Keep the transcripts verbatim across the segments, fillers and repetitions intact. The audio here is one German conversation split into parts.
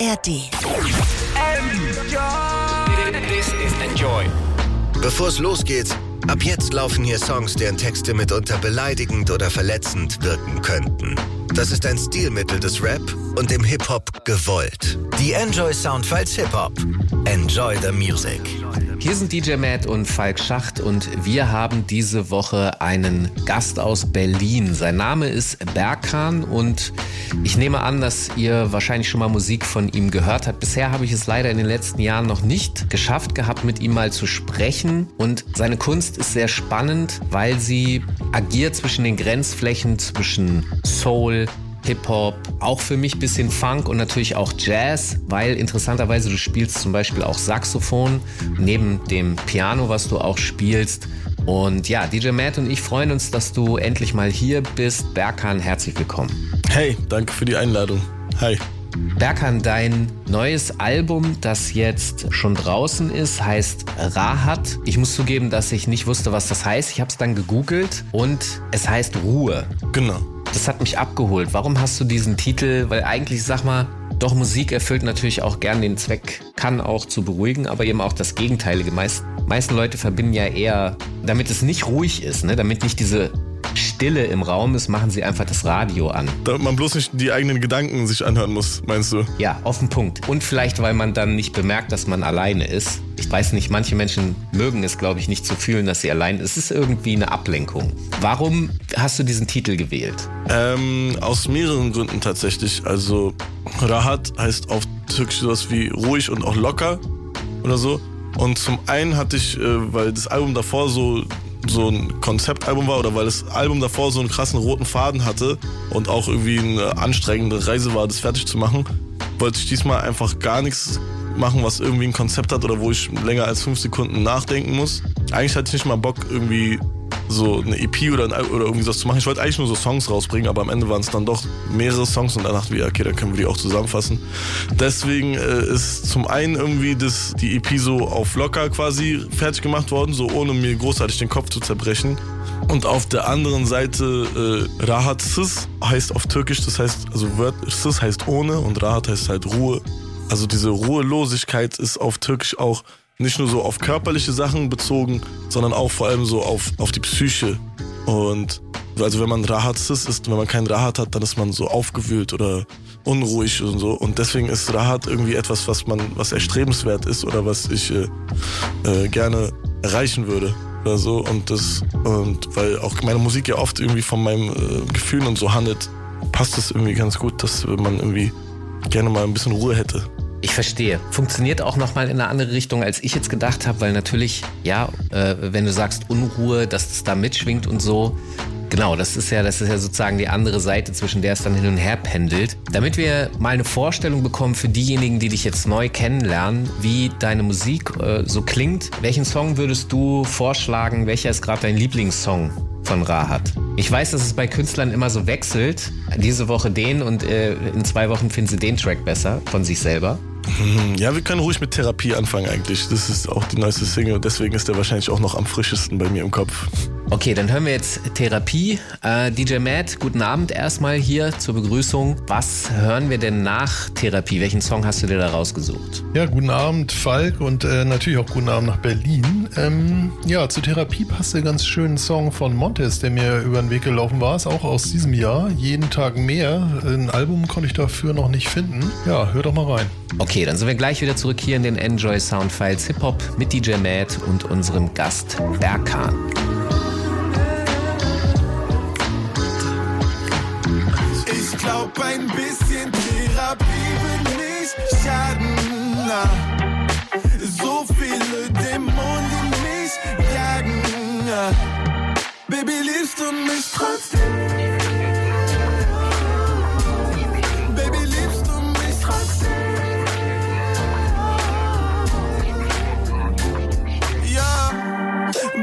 A R D. Enjoy. This is Enjoy. Bevor es losgeht, ab jetzt laufen hier Songs, deren Texte mitunter beleidigend oder verletzend wirken könnten. Das ist ein Stilmittel des Rap und dem Hip-Hop gewollt. Die Enjoy Soundfiles Hip-Hop. Enjoy the music. Hier sind D J Matt und Falk Schacht und wir haben diese Woche einen Gast aus Berlin. Sein Name ist B R K N und ich nehme an, dass ihr wahrscheinlich schon mal Musik von ihm gehört habt. Bisher habe ich es leider in den letzten Jahren noch nicht geschafft gehabt, mit ihm mal zu sprechen. Und seine Kunst ist sehr spannend, weil sie agiert zwischen den Grenzflächen, zwischen Soul, Hip-Hop, auch für mich ein bisschen Funk und natürlich auch Jazz, weil interessanterweise du spielst zum Beispiel auch Saxophon neben dem Piano, was du auch spielst. Und ja, D J Matt und ich freuen uns, dass du endlich mal hier bist. B R K N, herzlich willkommen. Hey, danke für die Einladung. Hi. B R K N, dein neues Album, das jetzt schon draußen ist, heißt Rahat. Ich muss zugeben, dass ich nicht wusste, was das heißt. Ich habe es dann gegoogelt und es heißt Ruhe. Genau. Das hat mich abgeholt. Warum hast du diesen Titel? Weil eigentlich, sag mal, doch Musik erfüllt natürlich auch gern den Zweck, kann auch zu beruhigen, aber eben auch das Gegenteilige. Meist, meisten Leute verbinden ja eher, damit es nicht ruhig ist, ne? Damit nicht diese Stille im Raum ist, machen sie einfach das Radio an. Damit man bloß nicht die eigenen Gedanken sich anhören muss, meinst du? Ja, auf den Punkt. Und vielleicht, weil man dann nicht bemerkt, dass man alleine ist. Ich weiß nicht, manche Menschen mögen es, glaube ich, nicht zu fühlen, dass sie allein sind. Es ist irgendwie eine Ablenkung. Warum hast du diesen Titel gewählt? Ähm, aus mehreren Gründen tatsächlich. Also Rahat heißt auf Türkisch sowas wie ruhig und auch locker oder so. Und zum einen hatte ich, weil das Album davor so... so ein Konzeptalbum war oder weil das Album davor so einen krassen roten Faden hatte und auch irgendwie eine anstrengende Reise war, das fertig zu machen, wollte ich diesmal einfach gar nichts machen, was irgendwie ein Konzept hat oder wo ich länger als fünf Sekunden nachdenken muss. Eigentlich hatte ich nicht mal Bock, irgendwie so eine E P oder, ein Al- oder irgendwie sowas zu machen. Ich wollte eigentlich nur so Songs rausbringen, aber am Ende waren es dann doch mehrere Songs und dann dachte ich, okay, dann können wir die auch zusammenfassen. Deswegen äh, ist zum einen irgendwie das, die E P so auf locker quasi fertig gemacht worden, so ohne mir großartig den Kopf zu zerbrechen. Und auf der anderen Seite äh, Rahat Sis heißt auf Türkisch, das heißt, also Word Sis heißt ohne und Rahat heißt halt Ruhe. Also diese Ruhelosigkeit ist auf Türkisch auch nicht nur so auf körperliche Sachen bezogen, sondern auch vor allem so auf, auf die Psyche. Und also wenn man Rahat ist, ist, wenn man keinen Rahat hat, dann ist man so aufgewühlt oder unruhig und so. Und deswegen ist Rahat irgendwie etwas, was man, was erstrebenswert ist oder was ich äh, äh, gerne erreichen würde oder so. Und das, und weil auch meine Musik ja oft irgendwie von meinem äh, Gefühl und so handelt, passt es irgendwie ganz gut, dass man irgendwie gerne mal ein bisschen Ruhe hätte. Ich verstehe. Funktioniert auch nochmal in eine andere Richtung, als ich jetzt gedacht habe, weil natürlich, ja, äh, wenn du sagst Unruhe, dass das da mitschwingt und so, genau, das ist ja, das ist ja sozusagen die andere Seite, zwischen der es dann hin und her pendelt. Damit wir mal eine Vorstellung bekommen für diejenigen, die dich jetzt neu kennenlernen, wie deine Musik äh, so klingt, welchen Song würdest du vorschlagen, welcher ist gerade dein Lieblingssong von Rahat? Ich weiß, dass es bei Künstlern immer so wechselt. Diese Woche den und äh, in zwei Wochen finden sie den Track besser von sich selber. Ja, wir können ruhig mit Therapie anfangen eigentlich. Das ist auch die neueste Single. Deswegen ist der wahrscheinlich auch noch am frischesten bei mir im Kopf. Okay, dann hören wir jetzt Therapie. Äh, D J Matt, guten Abend erstmal hier zur Begrüßung. Was hören wir denn nach Therapie? Welchen Song hast du dir da rausgesucht? Ja, guten Abend Falk und äh, natürlich auch guten Abend nach Berlin. Ähm, ja, zu Therapie passt der ganz schöne Song von Montes, der mir über den Weg gelaufen war. Ist auch aus diesem Jahr. Jeden Tag mehr. Ein Album konnte ich dafür noch nicht finden. Ja, hör doch mal rein. Okay. Okay, dann sind wir gleich wieder zurück hier in den Enjoy Soundfiles Hip-Hop mit D J Matt und unserem Gast B R K N. Ich glaub, ein bisschen Therapie wird nicht schaden. Na. So viele Dämonen, die mich jagen. Na. Baby, liebst du mich trotzdem?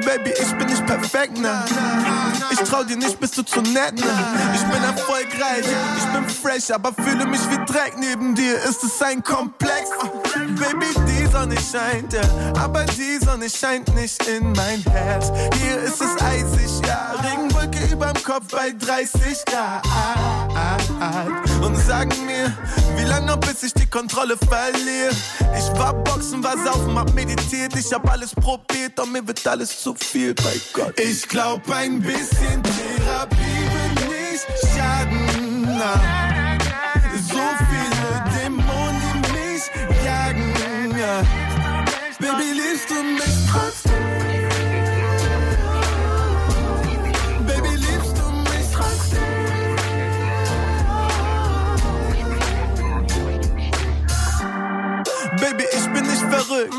Baby, ich bin nicht perfekt, ne? Ich trau dir nicht, bist du zu nett, ne? Ich bin erfolgreich, ich bin fresh, aber fühle mich wie Dreck. Neben dir ist es ein Komplex. Baby, die Sonne scheint, ja, aber die Sonne scheint nicht in mein Herz. Hier ist es eisig, ja, Regenwolke überm Kopf bei dreißig Grad. und sag mir, wie lang noch bis ich die Kontrolle verliere. Ich war boxen, war saufen, hab meditiert, ich hab alles probiert, doch mir wird alles zu viel, bei Gott. Ich glaub, ein bisschen Therapie wird nicht schaden, na. So viele Dämonen, die mich jagen, na. Baby, liebst du mich trotzdem? Baby, ich bin nicht verrückt.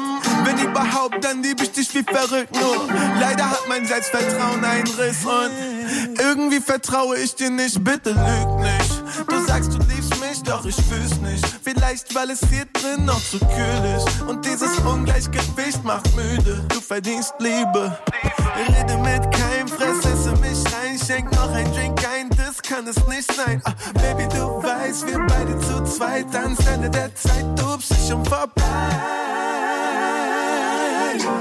Wenn überhaupt, dann lieb ich dich wie verrückt. Nur leider hat mein Selbstvertrauen einen Riss und irgendwie vertraue ich dir nicht. Bitte lüg nicht. Du sagst, du liebst mich, doch ich fühl's nicht. Vielleicht, weil es hier drin noch zu kühl ist und dieses Ungleichgewicht macht müde. Du verdienst Liebe. Rede mit keinem, fress, esse mich rein, schenk noch ein Drink ein. Kann es nicht sein, ah, Baby, du weißt, wir beide zu zweit, ans Ende der Zeit, du bist schon vorbei.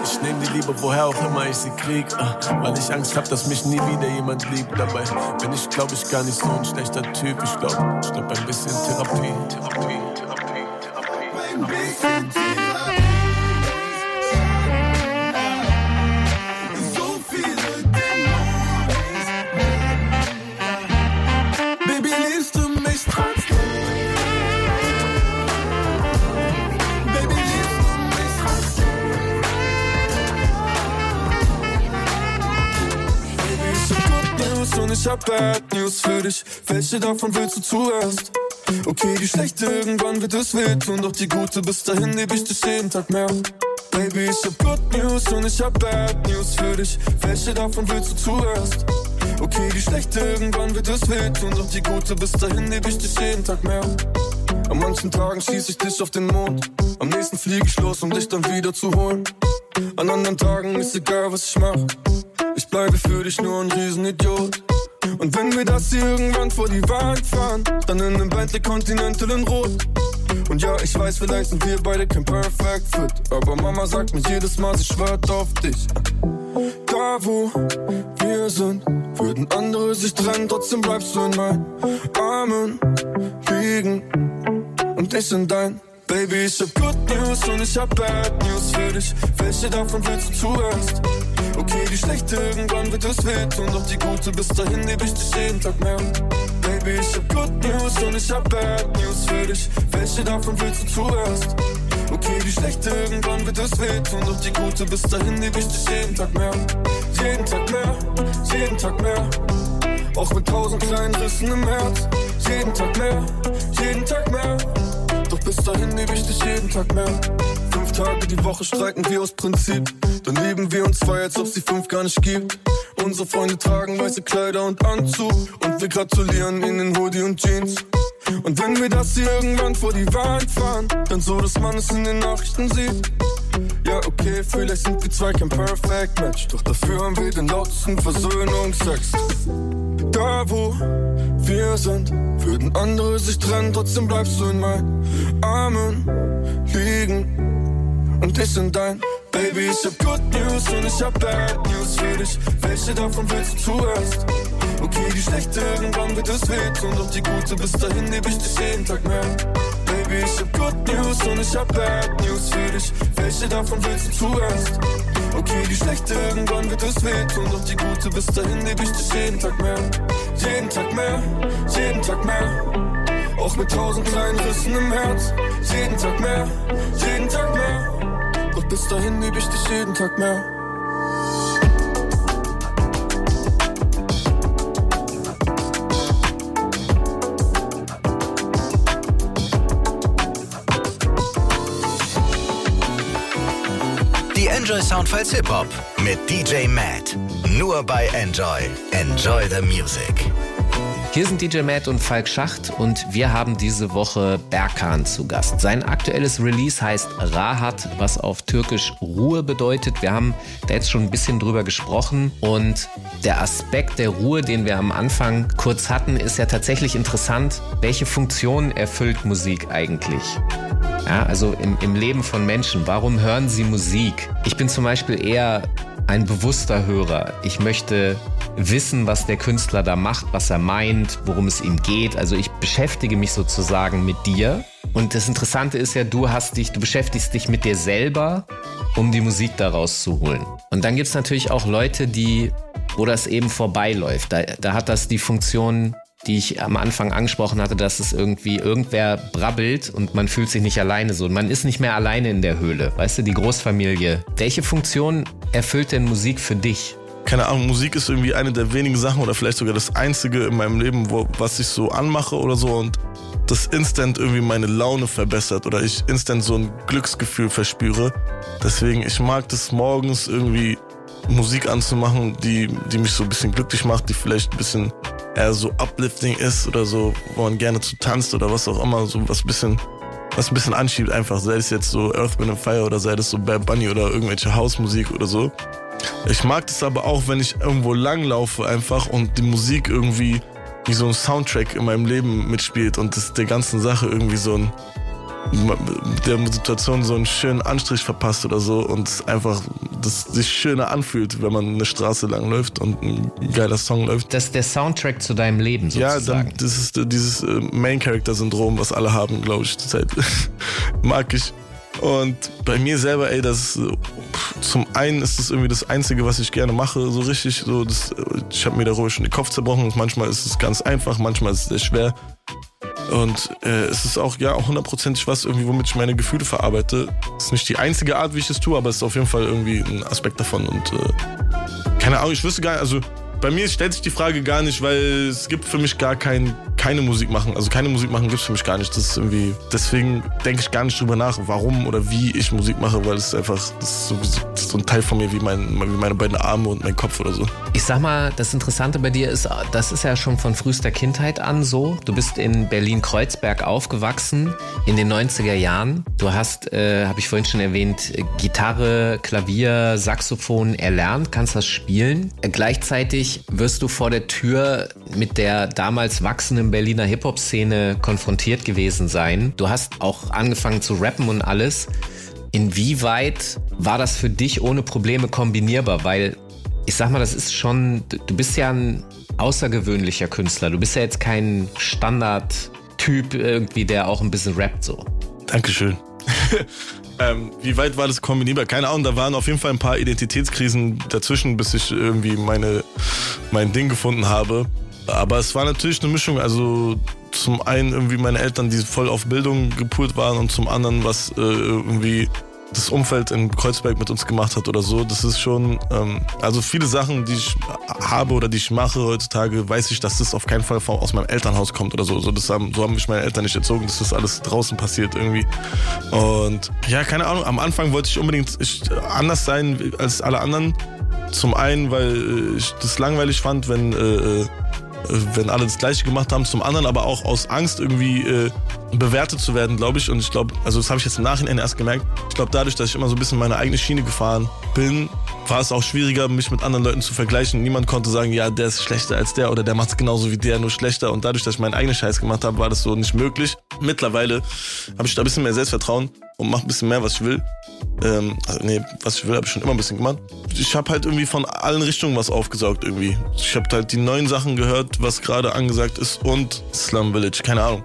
Ich nehm die Liebe, woher auch immer ich sie krieg, ah, weil ich Angst hab, dass mich nie wieder jemand liebt. Dabei bin ich, glaub ich, gar nicht so ein schlechter Typ. Ich glaub, ich glaub ein bisschen Therapie, Therapie, Therapie, Therapie, ein bisschen Therapie. Und ich hab Bad News für dich. Welche davon willst du zuerst? Okay, die schlechte, irgendwann wird es wehtun. Doch die gute, bis dahin lieb ich dich jeden Tag mehr. Baby, ich hab Good News und ich hab Bad News für dich. Welche davon willst du zuerst? Okay, die schlechte, irgendwann wird es wehtun. Doch die gute, bis dahin lieb ich dich jeden Tag mehr. An manchen Tagen schieß ich dich auf den Mond. Am nächsten flieg ich los, um dich dann wieder zu holen. An anderen Tagen ist egal, was ich mach. Ich bleibe für dich nur ein Riesenidiot. Und wenn wir das hier irgendwann vor die Wand fahren, dann in einem Bentley Continental in Rot. Und ja, ich weiß, vielleicht sind wir beide kein Perfect Fit, aber Mama sagt mir jedes Mal, sie schwört auf dich. Da wo wir sind, würden andere sich trennen, trotzdem bleibst du in meinen Armen liegen und ich in dein. Baby, ich hab Good News und ich hab Bad News für dich. Welche davon willst du zuerst? Okay, die schlechte, irgendwann wird es wehtun. Doch die gute, bis dahin lieb ich dich jeden Tag mehr. Baby, ich hab Good News und ich hab Bad News für dich. Welche davon willst du zuerst? Okay, die schlechte, irgendwann wird es wehtun. Doch die gute, bis dahin lieb ich dich jeden Tag mehr. Jeden Tag mehr, jeden Tag mehr. Auch mit tausend kleinen Rissen im Herz. Jeden Tag mehr, jeden Tag mehr. Doch bis dahin lieb ich dich jeden Tag mehr. Fünf Tage die Woche streiten wir aus Prinzip. Dann lieben wir uns zwei, als ob's die fünf gar nicht gibt. Unsere Freunde tragen weiße Kleider und Anzug. Und wir gratulieren ihnen Hoodie und Jeans. Und wenn wir das hier irgendwann vor die Wand fahren, dann so, dass man es in den Nachrichten sieht. Ja, okay, vielleicht sind wir zwei kein Perfect Match. Doch dafür haben wir den lautesten Versöhnungsex. Da wo wir sind, würden andere sich trennen, trotzdem bleibst du in meinen Armen liegen und ich in dein. Baby, ich hab Good News und ich hab Bad News für dich. Welche davon willst du zuerst? Okay, die schlechte, irgendwann wird es wehtun. Doch die gute, bis dahin lieb ich dich jeden Tag mehr. Baby, ich hab Good News und ich hab Bad News für dich. Welche davon willst du zuerst? Okay, die schlechte, irgendwann wird es wehtun. Doch die gute, bis dahin lieb ich dich jeden Tag mehr. Jeden Tag mehr, jeden Tag mehr. Auch mit tausend kleinen Rissen im Herz. Jeden Tag mehr, jeden Tag mehr. Doch bis dahin lieb ich dich jeden Tag mehr. Enjoy Soundfiles Hip-Hop mit D J Matt. Nur bei Enjoy. Enjoy the Music. Hier sind D J Matt und Falk Schacht und wir haben diese Woche B R K N zu Gast. Sein aktuelles Release heißt Rahat, was auf Türkisch Ruhe bedeutet. Wir haben da jetzt schon ein bisschen drüber gesprochen und der Aspekt der Ruhe, den wir am Anfang kurz hatten, ist ja tatsächlich interessant. Welche Funktion erfüllt Musik eigentlich? Ja, also im, im Leben von Menschen. Warum hören sie Musik? Ich bin zum Beispiel eher ein bewusster Hörer. Ich möchte wissen, was der Künstler da macht, was er meint, worum es ihm geht. Also ich beschäftige mich sozusagen mit dir. Und das Interessante ist ja, du hast dich, du beschäftigst dich mit dir selber, um die Musik daraus zu holen. Und dann gibt es natürlich auch Leute, die, wo das eben vorbeiläuft. Da, da hat das die Funktion, die ich am Anfang angesprochen hatte, dass es irgendwie irgendwer brabbelt und man fühlt sich nicht alleine so. Und man ist nicht mehr alleine in der Höhle. Weißt du, die Großfamilie. Welche Funktion erfüllt denn Musik für dich? Keine Ahnung, Musik ist irgendwie eine der wenigen Sachen oder vielleicht sogar das Einzige in meinem Leben, wo, was ich so anmache oder so und das instant irgendwie meine Laune verbessert oder ich instant so ein Glücksgefühl verspüre. Deswegen, ich mag das morgens irgendwie Musik anzumachen, die, die mich so ein bisschen glücklich macht, die vielleicht ein bisschen eher so uplifting ist oder so, wo man gerne zu tanzt oder was auch immer, so was ein bisschen, was ein bisschen anschiebt einfach, sei es jetzt so Earth, Wind and Fire oder sei das so Bad Bunny oder irgendwelche Hausmusik oder so. Ich mag das aber auch, wenn ich irgendwo langlaufe einfach und die Musik irgendwie wie so ein Soundtrack in meinem Leben mitspielt und das der ganzen Sache irgendwie so ein, der Situation so einen schönen Anstrich verpasst oder so und es einfach das sich schöner anfühlt, wenn man eine Straße lang läuft und ein geiler Song läuft. Das ist der Soundtrack zu deinem Leben sozusagen. Ja, dann, das ist dieses Main-Character-Syndrom, was alle haben, glaube ich, zur Zeit. Mag ich. Und bei mir selber, ey, das zum einen ist das irgendwie das Einzige, was ich gerne mache, so richtig. So, das, ich habe mir darüber schon den Kopf zerbrochen. Und manchmal ist es ganz einfach, manchmal ist es sehr schwer. Und äh, es ist auch, ja, auch hundertprozentig was, irgendwie, womit ich meine Gefühle verarbeite. Ist nicht die einzige Art, wie ich es tue, aber es ist auf jeden Fall irgendwie ein Aspekt davon. Und äh, keine Ahnung, ich wüsste gar nicht, also bei mir stellt sich die Frage gar nicht, weil es gibt für mich gar kein, keine Musik machen. Also keine Musik machen gibt es für mich gar nicht. Das ist irgendwie, deswegen denke ich gar nicht drüber nach, warum oder wie ich Musik mache, weil es einfach, das ist so, das ist so ein Teil von mir wie, mein, wie meine beiden Arme und mein Kopf oder so. Ich sag mal, das Interessante bei dir ist, das ist ja schon von frühester Kindheit an so. Du bist in Berlin-Kreuzberg aufgewachsen in den neunziger Jahren. Du hast, äh, habe ich vorhin schon erwähnt, Gitarre, Klavier, Saxophon erlernt, kannst das spielen. Äh, gleichzeitig wirst du vor der Tür mit der damals wachsenden Berliner Hip-Hop-Szene konfrontiert gewesen sein. Du hast auch angefangen zu rappen und alles. Inwieweit war das für dich ohne Probleme kombinierbar? Weil, ich sag mal, das ist schon, du bist ja ein außergewöhnlicher Künstler. Du bist ja jetzt kein Standard-Typ irgendwie, der auch ein bisschen rappt so. Dankeschön. Ähm, wie weit war das kombinierbar? Keine Ahnung, da waren auf jeden Fall ein paar Identitätskrisen dazwischen, bis ich irgendwie meine, mein Ding gefunden habe. Aber es war natürlich eine Mischung, also zum einen irgendwie meine Eltern, die voll auf Bildung gepult waren und zum anderen, was äh, irgendwie das Umfeld in Kreuzberg mit uns gemacht hat oder so. Das ist schon, ähm, also viele Sachen, die ich habe oder die ich mache heutzutage, weiß ich, dass das auf keinen Fall aus meinem Elternhaus kommt oder so. So, das haben, so haben mich meine Eltern nicht erzogen, dass das alles draußen passiert irgendwie. Und ja, keine Ahnung, am Anfang wollte ich unbedingt ich, anders sein als alle anderen. Zum einen, weil ich das langweilig fand, wenn... Äh, wenn alle das Gleiche gemacht haben, zum anderen aber auch aus Angst irgendwie äh, bewertet zu werden, glaube ich. Und ich glaube, also das habe ich jetzt im Nachhinein erst gemerkt, ich glaube dadurch, dass ich immer so ein bisschen meine eigene Schiene gefahren bin, war es auch schwieriger, mich mit anderen Leuten zu vergleichen. Niemand konnte sagen, ja, der ist schlechter als der oder der macht es genauso wie der, nur schlechter. Und dadurch, dass ich meinen eigenen Scheiß gemacht habe, war das so nicht möglich. Mittlerweile habe ich da ein bisschen mehr Selbstvertrauen und mache ein bisschen mehr, was ich will. Ähm, also nee, was ich will, habe ich schon immer ein bisschen gemacht. Ich habe halt irgendwie von allen Richtungen was aufgesaugt irgendwie. Ich habe halt die neuen Sachen gehört, was gerade angesagt ist und Slum Village, keine Ahnung.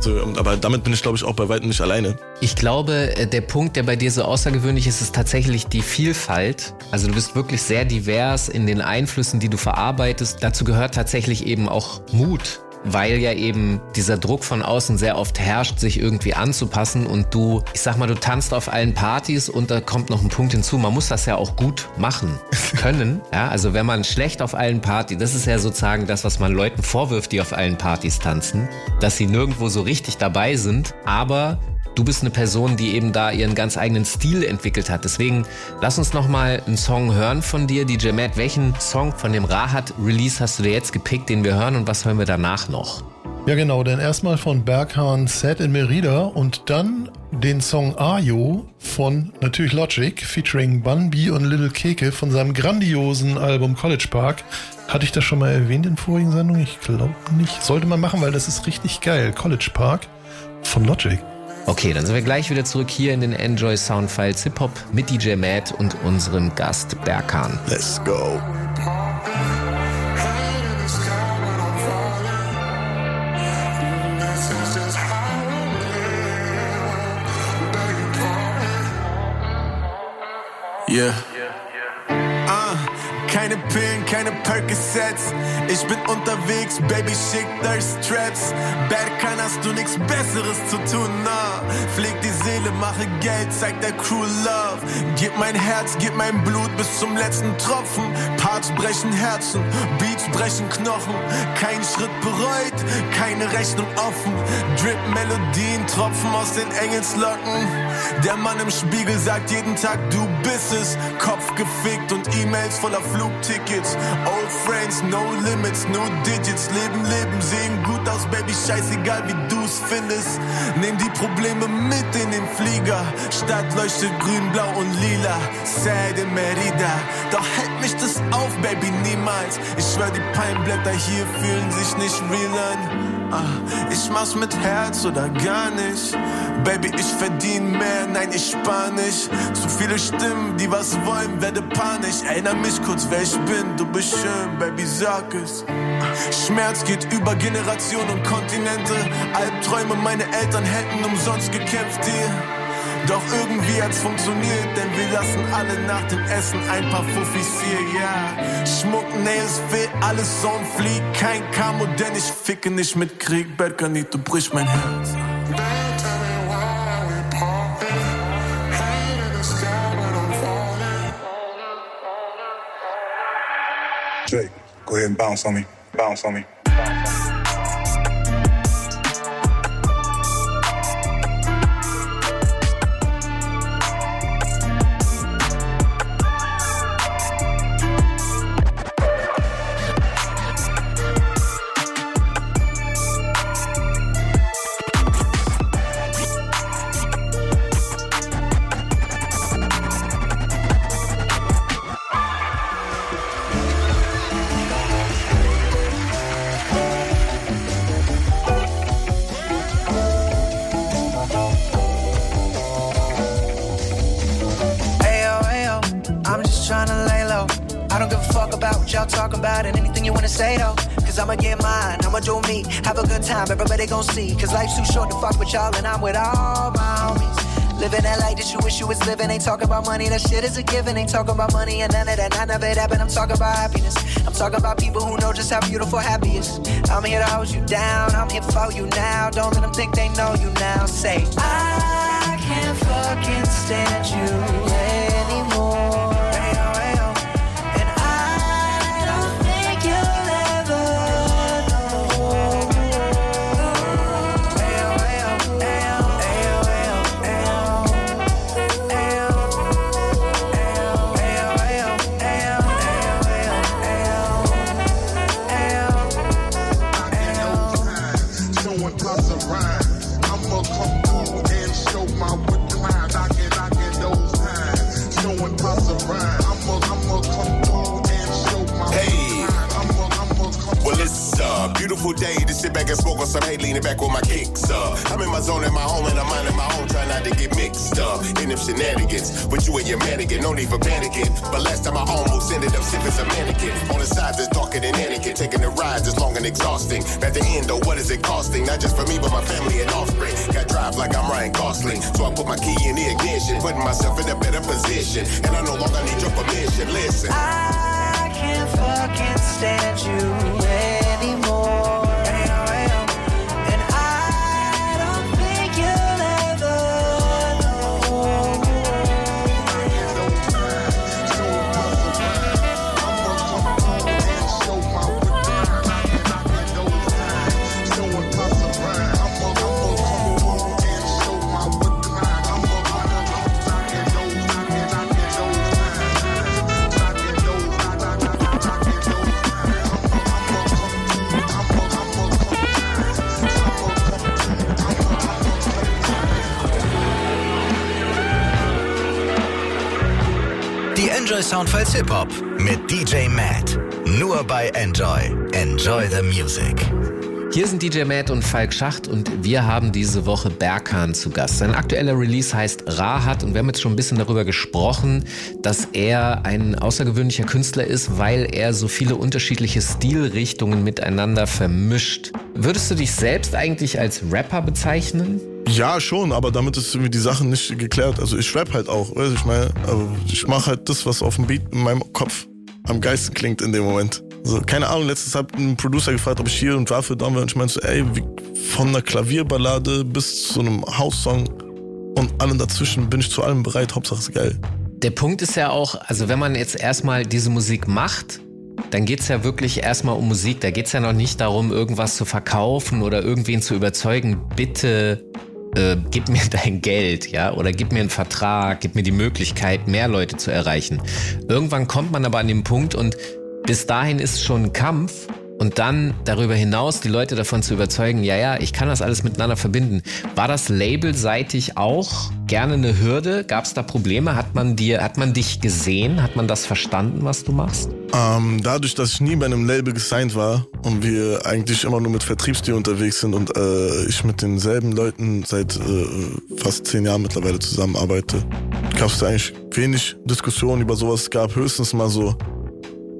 So, aber damit bin ich, glaube ich, auch bei weitem nicht alleine. Ich glaube, der Punkt, der bei dir so außergewöhnlich ist, ist tatsächlich die Vielfalt. Also du bist wirklich sehr divers in den Einflüssen, die du verarbeitest. Dazu gehört tatsächlich eben auch Mut, weil ja eben dieser Druck von außen sehr oft herrscht, sich irgendwie anzupassen und du, ich sag mal, du tanzt auf allen Partys und da kommt noch ein Punkt hinzu, man muss das ja auch gut machen können, ja, also wenn man schlecht auf allen Partys, das ist ja sozusagen das, was man Leuten vorwirft, die auf allen Partys tanzen, dass sie nirgendwo so richtig dabei sind, aber du bist eine Person, die eben da ihren ganz eigenen Stil entwickelt hat. Deswegen lass uns nochmal einen Song hören von dir, D J Matt. Welchen Song von dem Rahat-Release hast du dir jetzt gepickt, den wir hören und was hören wir danach noch? Ja genau, denn erstmal von B R K N Sad in Merida und dann den Song Ayo von natürlich Logic featuring Bun B und Lil Keke von seinem grandiosen Album College Park. Hatte ich das schon mal erwähnt in vorigen Sendungen? Ich glaube nicht. Sollte man machen, weil das ist richtig geil. College Park von Logic. Okay, dann sind wir gleich wieder zurück hier in den Enjoy Soundfiles Hip-Hop mit D J Matt und unserem Gast B R K N. Let's go. Yeah. Uh, keine Pillen, keine Percocets. Ich bin unterwegs, Baby, schick Thirst Traps. B R K N, hast du nix Besseres zu tun, na. Pfleg die Seele, mache Geld, zeig der Crew Love. Gib mein Herz, gib mein Blut bis zum letzten Tropfen. Parts brechen Herzen, Beats brechen Knochen. Kein Schritt bereut, keine Rechnung offen. Drip-Melodien tropfen aus den Engelslocken. Der Mann im Spiegel sagt jeden Tag, du bist es. Kopf gefickt und E-Mails voller Flugtickets. Old friends, no limits, no digits. Leben, leben, sehen gut aus, Baby, scheißegal wie du's findest. Nimm die Probleme mit in den Flieger. Stadt leuchtet grün, blau und lila. Sad in Merida. Doch hält mich das auf, Baby, niemals. Ich schwör, die Palmblätter hier fühlen sich nicht real an. Ich mach's mit Herz oder gar nicht. Baby, ich verdien mehr, nein, ich spar nicht. Zu viele Stimmen, die was wollen, werde panisch. Erinner mich kurz, wer ich bin, du bist schön, Baby, sag es. Schmerz geht über Generationen und Kontinente. Albträume, meine Eltern hätten umsonst gekämpft, dir. Doch irgendwie hat's funktioniert, denn wir lassen alle nach dem Essen ein paar Fuffis hier, ja. Yeah. Schmuck, Nails, will alles so fliegt, kein Camo, denn ich ficke nicht mit Krieg. B R K N, du brichst mein Herz. Drake, go ahead and bounce on me, bounce on me. Say though, cause I'ma get mine, I'ma do me. Have a good time, everybody gon' see. Cause life's too short to fuck with y'all, and I'm with all my homies. Living that life that you wish you was living. Ain't talking about money, that shit is a given. Ain't talking about money and none of that, none of it happened. I'm talking about happiness. I'm talking about people who know just how beautiful happy is. I'm here to hold you down, I'm here for you now. Don't let them think they know you now. Say, I can't fucking stand you anymore. Beautiful day to sit back and smoke on some hay, leaning back with my kicks up. I'm in my zone, in my home, and I'm minding my own, trying not to get mixed up in them shenanigans. But you and your mannequin, no need for panicking. But last time I almost ended up sipping some mannequin. On the sides, it's darker than Anakin. Taking the rides is long and exhausting. At the end, though, what is it costing? Not just for me, but my family and offspring. Got drive like I'm Ryan Gosling, so I put my key in the ignition, putting myself in a better position. And I no longer need your permission. Listen, I can't fucking stand you anymore. Enjoy Soundfiles Hip-Hop mit D J Matt. Nur bei Enjoy. Enjoy the Music. Hier sind D J Matt und Falk Schacht und wir haben diese Woche B R K N zu Gast. Sein aktueller Release heißt Rahat und wir haben jetzt schon ein bisschen darüber gesprochen, dass er ein außergewöhnlicher Künstler ist, weil er so viele unterschiedliche Stilrichtungen miteinander vermischt. Würdest du dich selbst eigentlich als Rapper bezeichnen? Ja, schon, aber damit ist irgendwie die Sache nicht geklärt. Also ich rappe halt auch, weißt du, ich meine, aber ich mache halt das, was auf dem Beat in meinem Kopf am geilsten klingt in dem Moment. Also, keine Ahnung, letztens hat ein Producer gefragt, ob ich hier und dafür da war und ich meinte so, ey, wie, von einer Klavierballade bis zu einem House-Song und allem dazwischen bin ich zu allem bereit, Hauptsache ist geil. Der Punkt ist ja auch, also wenn man jetzt erstmal diese Musik macht, dann geht's ja wirklich erstmal um Musik. Da geht's ja noch nicht darum, irgendwas zu verkaufen oder irgendwen zu überzeugen, bitte äh, gib mir dein Geld, ja, oder gib mir einen Vertrag, gib mir die Möglichkeit, mehr Leute zu erreichen. Irgendwann kommt man aber an den Punkt und bis dahin ist schon ein Kampf. Und dann darüber hinaus die Leute davon zu überzeugen, ja, ja, ich kann das alles miteinander verbinden. War das labelseitig auch gerne eine Hürde? Gab es da Probleme? Hat man dir, hat man dich gesehen? Hat man das verstanden, was du machst? Ähm, dadurch, dass ich nie bei einem Label gesigned war und wir eigentlich immer nur mit Vertriebsdeal unterwegs sind und äh, ich mit denselben Leuten seit äh, fast zehn Jahren mittlerweile zusammenarbeite, gab es da eigentlich wenig Diskussionen über sowas. Es gab höchstens mal so,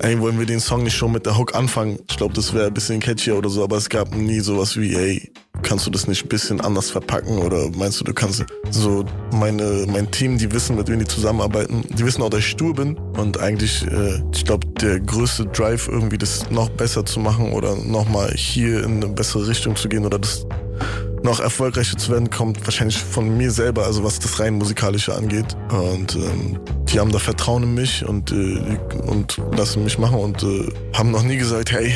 ey, wollen wir den Song nicht schon mit der Hook anfangen? Ich glaube, das wäre ein bisschen catchier oder so, aber es gab nie sowas wie, ey, kannst du das nicht ein bisschen anders verpacken oder meinst du, du kannst so, meine, mein Team, die wissen, mit wem die zusammenarbeiten, die wissen auch, dass ich stur bin und eigentlich, äh, ich glaube, der größte Drive irgendwie, das noch besser zu machen oder nochmal hier in eine bessere Richtung zu gehen oder das noch erfolgreicher zu werden, kommt wahrscheinlich von mir selber, also was das rein Musikalische angeht. Und ähm, die haben da Vertrauen in mich und, äh, und lassen mich machen und äh, haben noch nie gesagt, hey,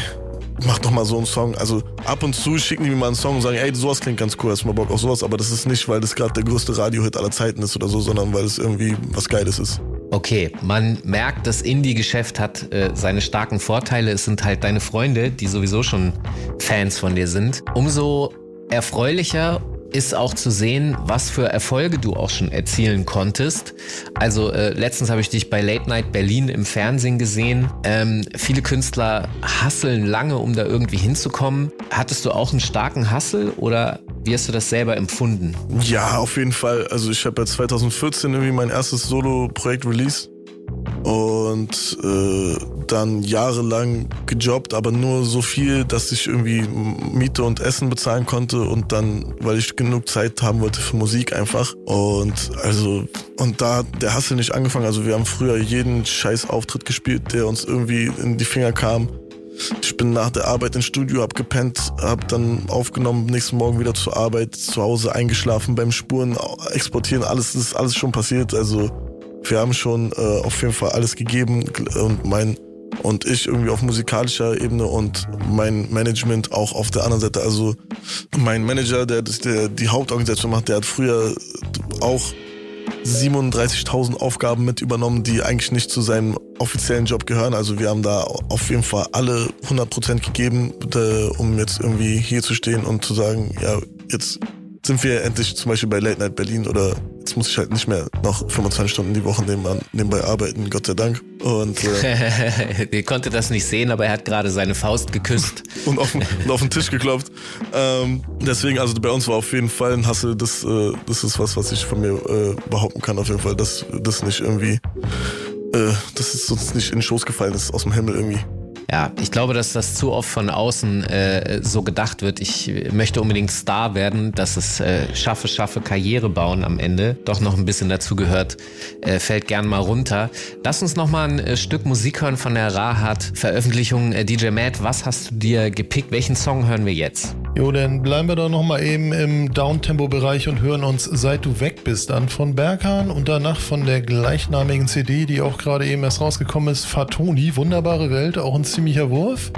mach doch mal so einen Song. Also ab und zu schicken die mir mal einen Song und sagen, ey, sowas klingt ganz cool, hast du mal Bock auf sowas? Aber das ist nicht, weil das gerade der größte Radiohit aller Zeiten ist oder so, sondern weil es irgendwie was Geiles ist. Okay, man merkt, das Indie-Geschäft hat äh, seine starken Vorteile. Es sind halt deine Freunde, die sowieso schon Fans von dir sind. Umso erfreulicher ist auch zu sehen, was für Erfolge du auch schon erzielen konntest. Also äh, letztens habe ich dich bei Late Night Berlin im Fernsehen gesehen. Ähm, viele Künstler hustlen lange, um da irgendwie hinzukommen. Hattest du auch einen starken Hustle oder wie hast du das selber empfunden? Ja, auf jeden Fall. Also ich habe ja zwanzig vierzehn irgendwie mein erstes Solo-Projekt released und äh, dann jahrelang gejobbt, aber nur so viel, dass ich irgendwie Miete und Essen bezahlen konnte und dann, weil ich genug Zeit haben wollte für Musik einfach. Und also und da hat der Hustle nicht angefangen. Also wir haben früher jeden scheiß Auftritt gespielt, der uns irgendwie in die Finger kam. Ich bin nach der Arbeit ins Studio, hab gepennt, hab dann aufgenommen, nächsten Morgen wieder zur Arbeit, zu Hause eingeschlafen, beim Spuren, Exportieren, alles ist alles schon passiert. Also wir haben schon äh, auf jeden Fall alles gegeben und mein und ich irgendwie auf musikalischer Ebene und mein Management auch auf der anderen Seite. Also mein Manager, der, der die Hauptorganisation macht, der hat früher auch siebenunddreißigtausend Aufgaben mit übernommen, die eigentlich nicht zu seinem offiziellen Job gehören. Also wir haben da auf jeden Fall alle hundert Prozent gegeben, um jetzt irgendwie hier zu stehen und zu sagen, ja, jetzt sind wir endlich zum Beispiel bei Late Night Berlin oder jetzt muss ich halt nicht mehr noch fünfundzwanzig Stunden die Woche nebenbei arbeiten, Gott sei Dank. Und äh, ihr konntet das nicht sehen, aber er hat gerade seine Faust geküsst. und, auf, und auf den Tisch geklopft. Ähm, deswegen, also bei uns war auf jeden Fall ein Hustle, das, äh, das ist was, was ich von mir äh, behaupten kann auf jeden Fall, dass das nicht irgendwie, äh, dass es uns nicht in den Schoß gefallen ist, aus dem Himmel irgendwie. Ja, ich glaube, dass das zu oft von außen äh, so gedacht wird. Ich möchte unbedingt Star werden, dass es äh, schaffe, schaffe, Karriere bauen am Ende. Doch noch ein bisschen dazu gehört, äh, fällt gern mal runter. Lass uns noch mal ein äh, Stück Musik hören von der Rahat-Veröffentlichung. Äh, D J Matt, was hast du dir gepickt? Welchen Song hören wir jetzt? Jo, dann bleiben wir doch noch mal eben im Downtempo-Bereich und hören uns Seit du weg bist an von B R K N und danach von der gleichnamigen C D, die auch gerade eben erst rausgekommen ist, Fatoni, Wunderbare Welt, auch ein ziemlicher Wurf.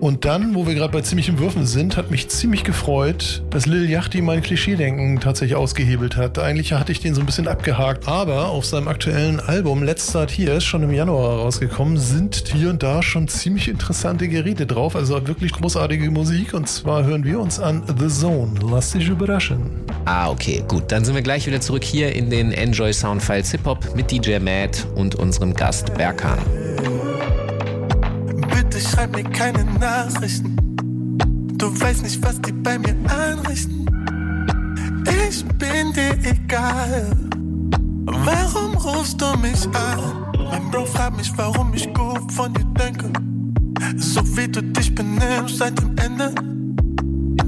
Und dann, wo wir gerade bei ziemlichen Würfen sind, hat mich ziemlich gefreut, dass Lil Yachty mein Klischeedenken tatsächlich ausgehebelt hat. Eigentlich hatte ich den so ein bisschen abgehakt, aber auf seinem aktuellen Album Let's Start Here, ist schon im Januar rausgekommen, sind hier und da schon ziemlich interessante Geräte drauf, also wirklich großartige Musik und zwar hören wir uns an The Zone. Lass dich überraschen. Ah, okay, gut. Dann sind wir gleich wieder zurück hier in den Enjoy Soundfiles Hip-Hop mit D J Matt und unserem Gast Berkan. Schreib mir keine Nachrichten. Du weißt nicht, was die bei mir anrichten. Ich bin dir egal. Warum rufst du mich an? Mein Bro fragt mich, warum ich gut von dir denke. So wie du dich benimmst seit dem Ende.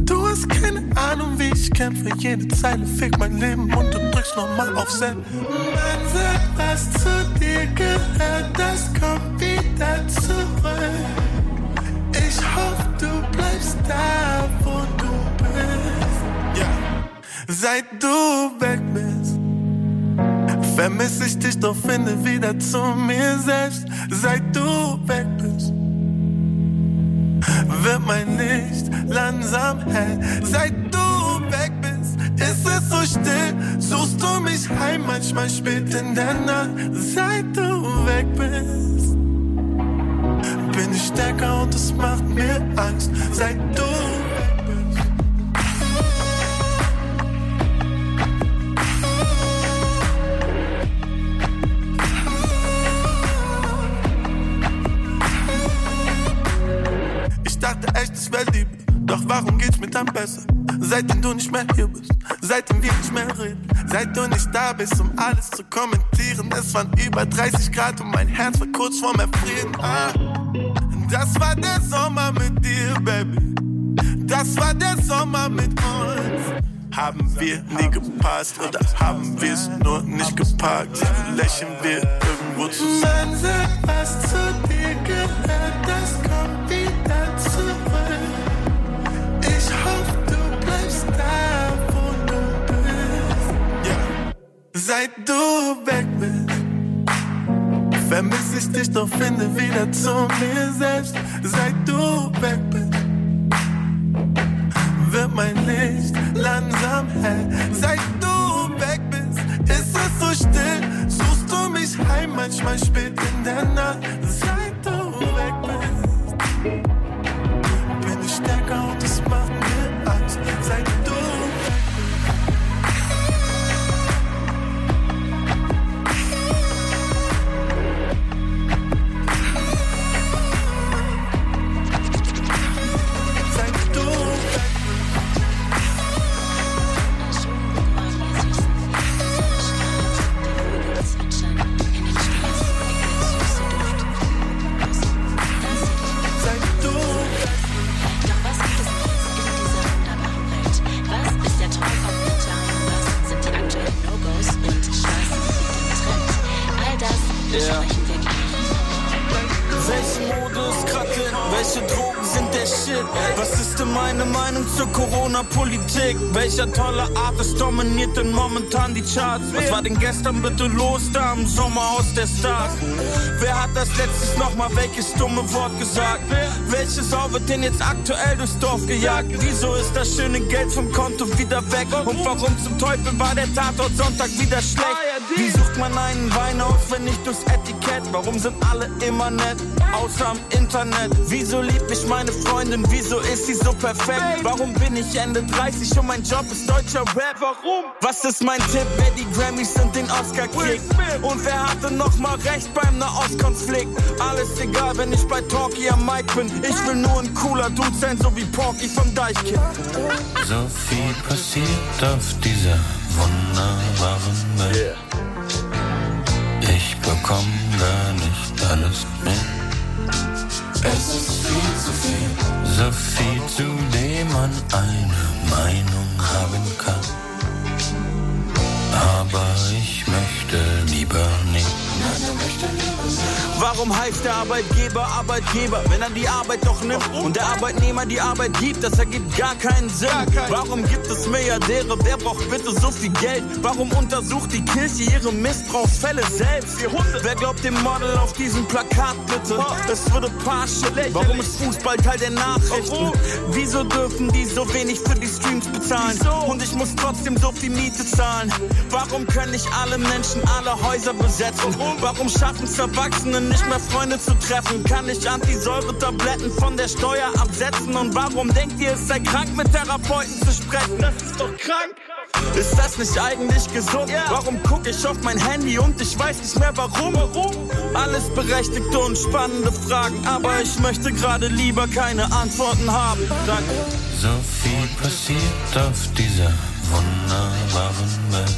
Du hast keine Ahnung, wie ich kämpfe jede Zeile, fick mein Leben und du drückst nochmal auf Send. Wahnsinn, was zu dir gehört, das kommt wieder zurück. Ich hoffe, du bleibst da, wo du bist. Ja, seit du weg bist, vermiss ich dich, doch finde wieder zu mir selbst. Seit du weg bist, wird mein Licht langsam hell. Seit du weg bist, ist es so still. Suchst du mich heim, manchmal spät in der Nacht. Seit du weg bist, bin ich stärker und es macht mir Angst. Seit du weg bist. Liebe. Doch warum geht's mir dann besser? Seitdem du nicht mehr hier bist, seitdem wir nicht mehr reden, seit du nicht da bist, um alles zu kommentieren. Es waren über dreißig Grad und mein Herz war kurz vorm Erfrieren. Ah, das war der Sommer mit dir, Baby. Das war der Sommer mit uns. Haben wir nie gepasst oder haben wir's nur nicht geparkt? Lächeln wir irgendwo zusammen. Man sagt, was zu dir gehört, das kommt wieder zurück. Ich hoffe, du bleibst da, wo du bist. Yeah. Seit du weg bist, vermisse ich dich, doch finde wieder zu mir selbst. Seit du weg bist, wird mein Licht langsam hell. Seit du weg bist, ist es so still. Suchst du mich heim, manchmal spät in der Nacht. Seit du weg bist, bin ich stärker und es macht mir Angst. Seit du Politik, welcher tolle Artist dominiert denn momentan die Charts? Was war denn gestern bitte los da im Sommerhaus der Stars? Wer hat das letztes nochmal welches dumme Wort gesagt? Welches Sau wird denn jetzt aktuell durchs Dorf gejagt? Wieso ist das schöne Geld vom Konto wieder weg? Und warum zum Teufel war der Tatort Sonntag wieder schlecht? Wie sucht man einen Wein aus, wenn nicht durchs Etikett? Warum sind alle immer nett, außer am Internet? Wieso lieb ich meine Freundin, wieso ist sie so perfekt? Warum bin ich Ende dreißig und mein Job ist deutscher Rap? Warum? Was ist mein Tipp, wer die Grammys und den Oscar kriegt? Und wer hatte nochmal recht beim Nahostkonflikt? Alles egal, wenn ich bei Talkie am Mic bin. Ich will nur ein cooler Dude sein, so wie Porky vom Deichkind. So viel passiert auf dieser wunderbaren Welt. Yeah. Ich bekomm gar nicht alles mit. Es ist viel zu viel. So viel, zu dem man eine Meinung haben kann. Aber ich möchte lieber nicht. Warum heißt der Arbeitgeber Arbeitgeber, wenn er die Arbeit doch nimmt und der Arbeitnehmer die Arbeit gibt? Das ergibt gar keinen Sinn. Warum gibt es Milliardäre? Wer braucht bitte so viel Geld? Warum untersucht die Kirche ihre Missbrauchsfälle selbst? Wer glaubt dem Model auf diesem Plakat bitte? Es würde partiell. Warum ist Fußball Teil der Nachrichten? Wieso dürfen die so wenig für die Streams bezahlen? Und ich muss trotzdem so viel Miete zahlen. Warum können nicht alle Menschen alle Häuser besetzen? Warum schaffen es Erwachsene nicht mehr Freunde zu treffen? Kann ich Antisäuretabletten von der Steuer absetzen? Und warum denkt ihr, es sei krank, mit Therapeuten zu sprechen? Das ist doch krank! Ist das nicht eigentlich gesund? Yeah. Warum guck ich auf mein Handy und ich weiß nicht mehr warum? warum? Alles berechtigte und spannende Fragen, aber ich möchte gerade lieber keine Antworten haben. Danke. So viel passiert auf dieser wunderbaren Welt.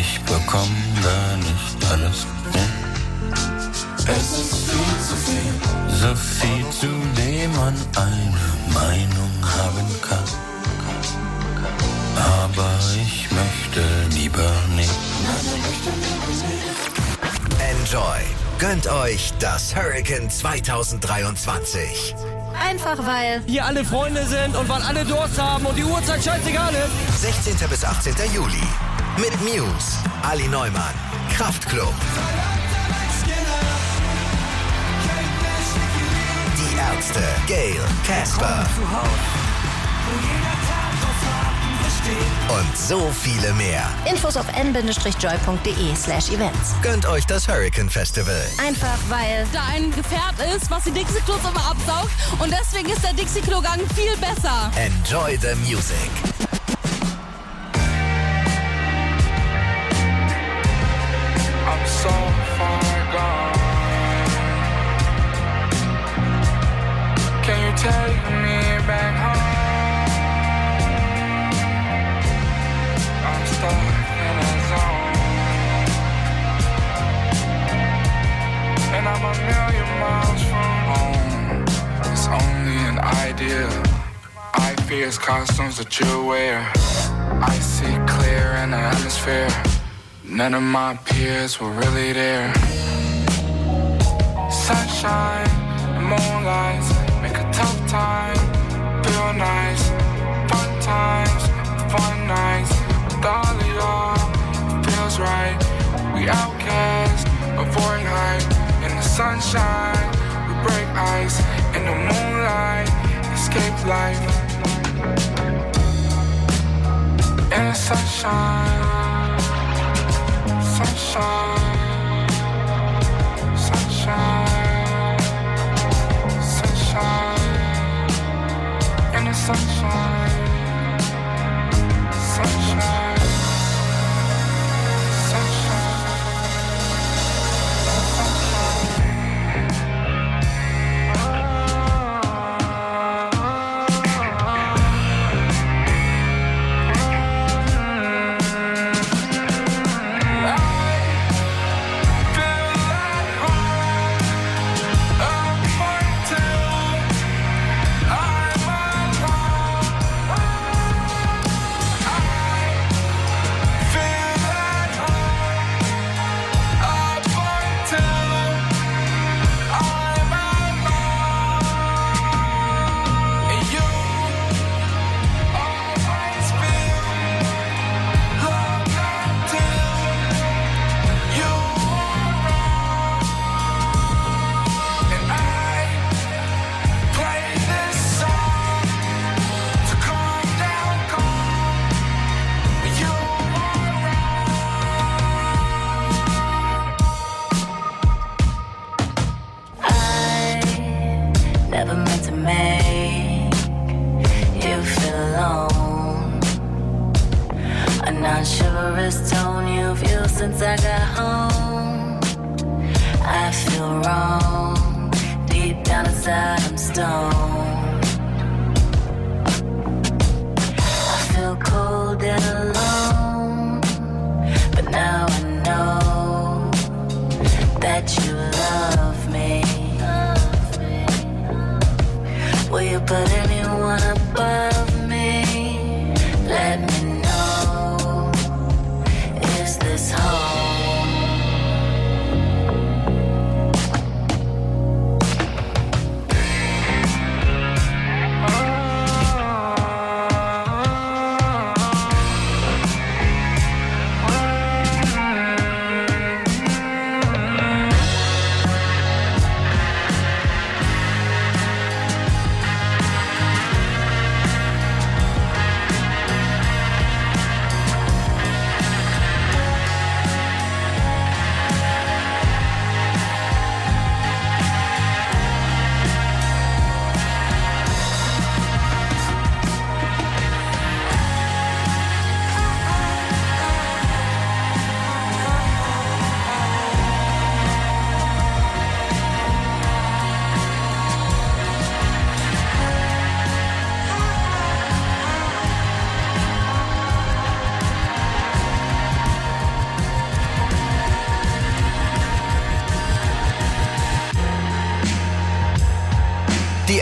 Ich bekomm gar nicht alles mit. Es ist viel zu viel. So viel, zu dem man eine Meinung haben kann. Enjoy. Gönnt euch das Hurricane zwanzig dreiundzwanzig. Einfach weil hier alle Freunde sind und weil alle Durst haben und die Uhrzeit scheißegal ist. sechzehnten bis achtzehnten Juli. Mit Muse, Ali Neumann, Kraftklub, Die Ärzte, Gail, Casper und so viele mehr. Infos auf n-joy.de slash events. Gönnt euch das Hurricane Festival. Einfach weil da ein Gefährt ist, was die Dixie-Klos immer absaugt, und deswegen ist der Dixie-Klo-Gang viel besser. Enjoy the music. I'm so far gone. Can you take me back home? Stuck in a zone, and I'm a million miles from home. It's only an idea. I fear it's costumes that you wear. I see clear in the atmosphere. None of my peers were really there. Sunshine and moonlight make a tough time feel nice. Fun times, fun nights. All it all feels right. We outcast, avoid hype. In the sunshine, we break ice. In the moonlight, escape life. In the sunshine, sunshine, sunshine, sunshine. In the sunshine, sunshine.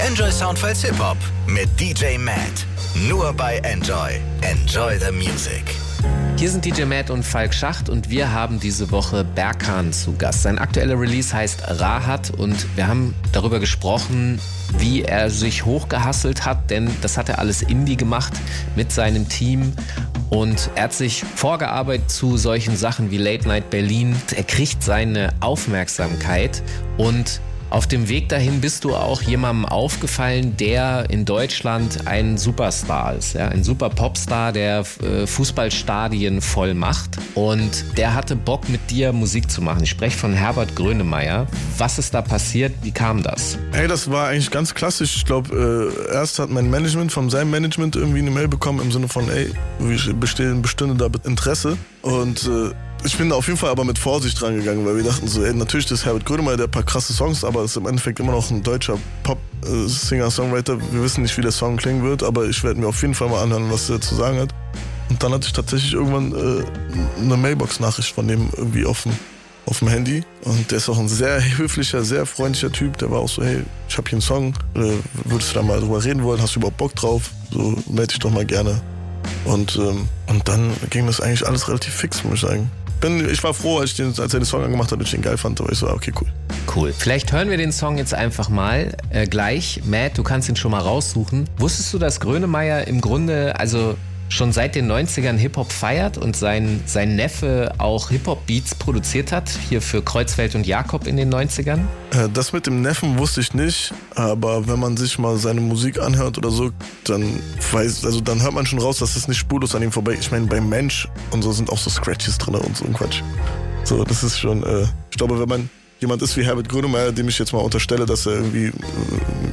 Enjoy Soundfiles Hip-Hop mit D J Matt. Nur bei Enjoy. Enjoy the music. Hier sind D J Matt und Falk Schacht und wir haben diese Woche B R K N zu Gast. Sein aktueller Release heißt Rahat und wir haben darüber gesprochen, wie er sich hochgehasselt hat, denn das hat er alles Indie gemacht mit seinem Team und er hat sich vorgearbeitet zu solchen Sachen wie Late Night Berlin. Er kriegt seine Aufmerksamkeit und auf dem Weg dahin bist du auch jemandem aufgefallen, der in Deutschland ein Superstar ist, ja? Ein super Popstar, der äh, Fußballstadien voll macht und der hatte Bock mit dir Musik zu machen. Ich spreche von Herbert Grönemeyer. Was ist da passiert? Wie kam das? Hey, das war eigentlich ganz klassisch. Ich glaube, äh, erst hat mein Management von seinem Management irgendwie eine Mail bekommen im Sinne von, ey, bestünde da Interesse und äh, ich bin da auf jeden Fall aber mit Vorsicht rangegangen, weil wir dachten so, ey, natürlich, das ist Herbert Grönemeyer, der hat ein paar krasse Songs, aber ist im Endeffekt immer noch ein deutscher Pop-Singer-Songwriter. Wir wissen nicht, wie der Song klingen wird, aber ich werde mir auf jeden Fall mal anhören, was er zu sagen hat. Und dann hatte ich tatsächlich irgendwann äh, eine Mailbox-Nachricht von dem irgendwie auf dem, auf dem Handy. Und der ist auch ein sehr höflicher, sehr freundlicher Typ. Der war auch so, hey, ich habe hier einen Song, äh, würdest du da mal drüber reden wollen? Hast du überhaupt Bock drauf? So, melde dich doch mal gerne. Und, ähm, und dann ging das eigentlich alles relativ fix, muss ich sagen. Bin, ich war froh, als, ich den, als er den Song angemacht hat und ich den geil fand, aber ich so, okay, cool. Cool. Vielleicht hören wir den Song jetzt einfach mal äh, gleich. Matt, du kannst ihn schon mal raussuchen. Wusstest du, dass Grönemeyer im Grunde also schon seit den neunzigern Hip-Hop feiert und sein, sein Neffe auch Hip-Hop-Beats produziert hat, hier für Kreuzfeld und Jakob in den neunzigern? Äh, das mit dem Neffen wusste ich nicht, aber wenn man sich mal seine Musik anhört oder so, dann weiß, also dann hört man schon raus, dass es nicht spurlos an ihm vorbei ist. Ich meine, beim Mensch und so sind auch so Scratches drin und so ein Quatsch. So, das ist schon, äh, ich glaube, wenn man jemand ist wie Herbert Grönemeyer, dem ich jetzt mal unterstelle, dass er irgendwie äh,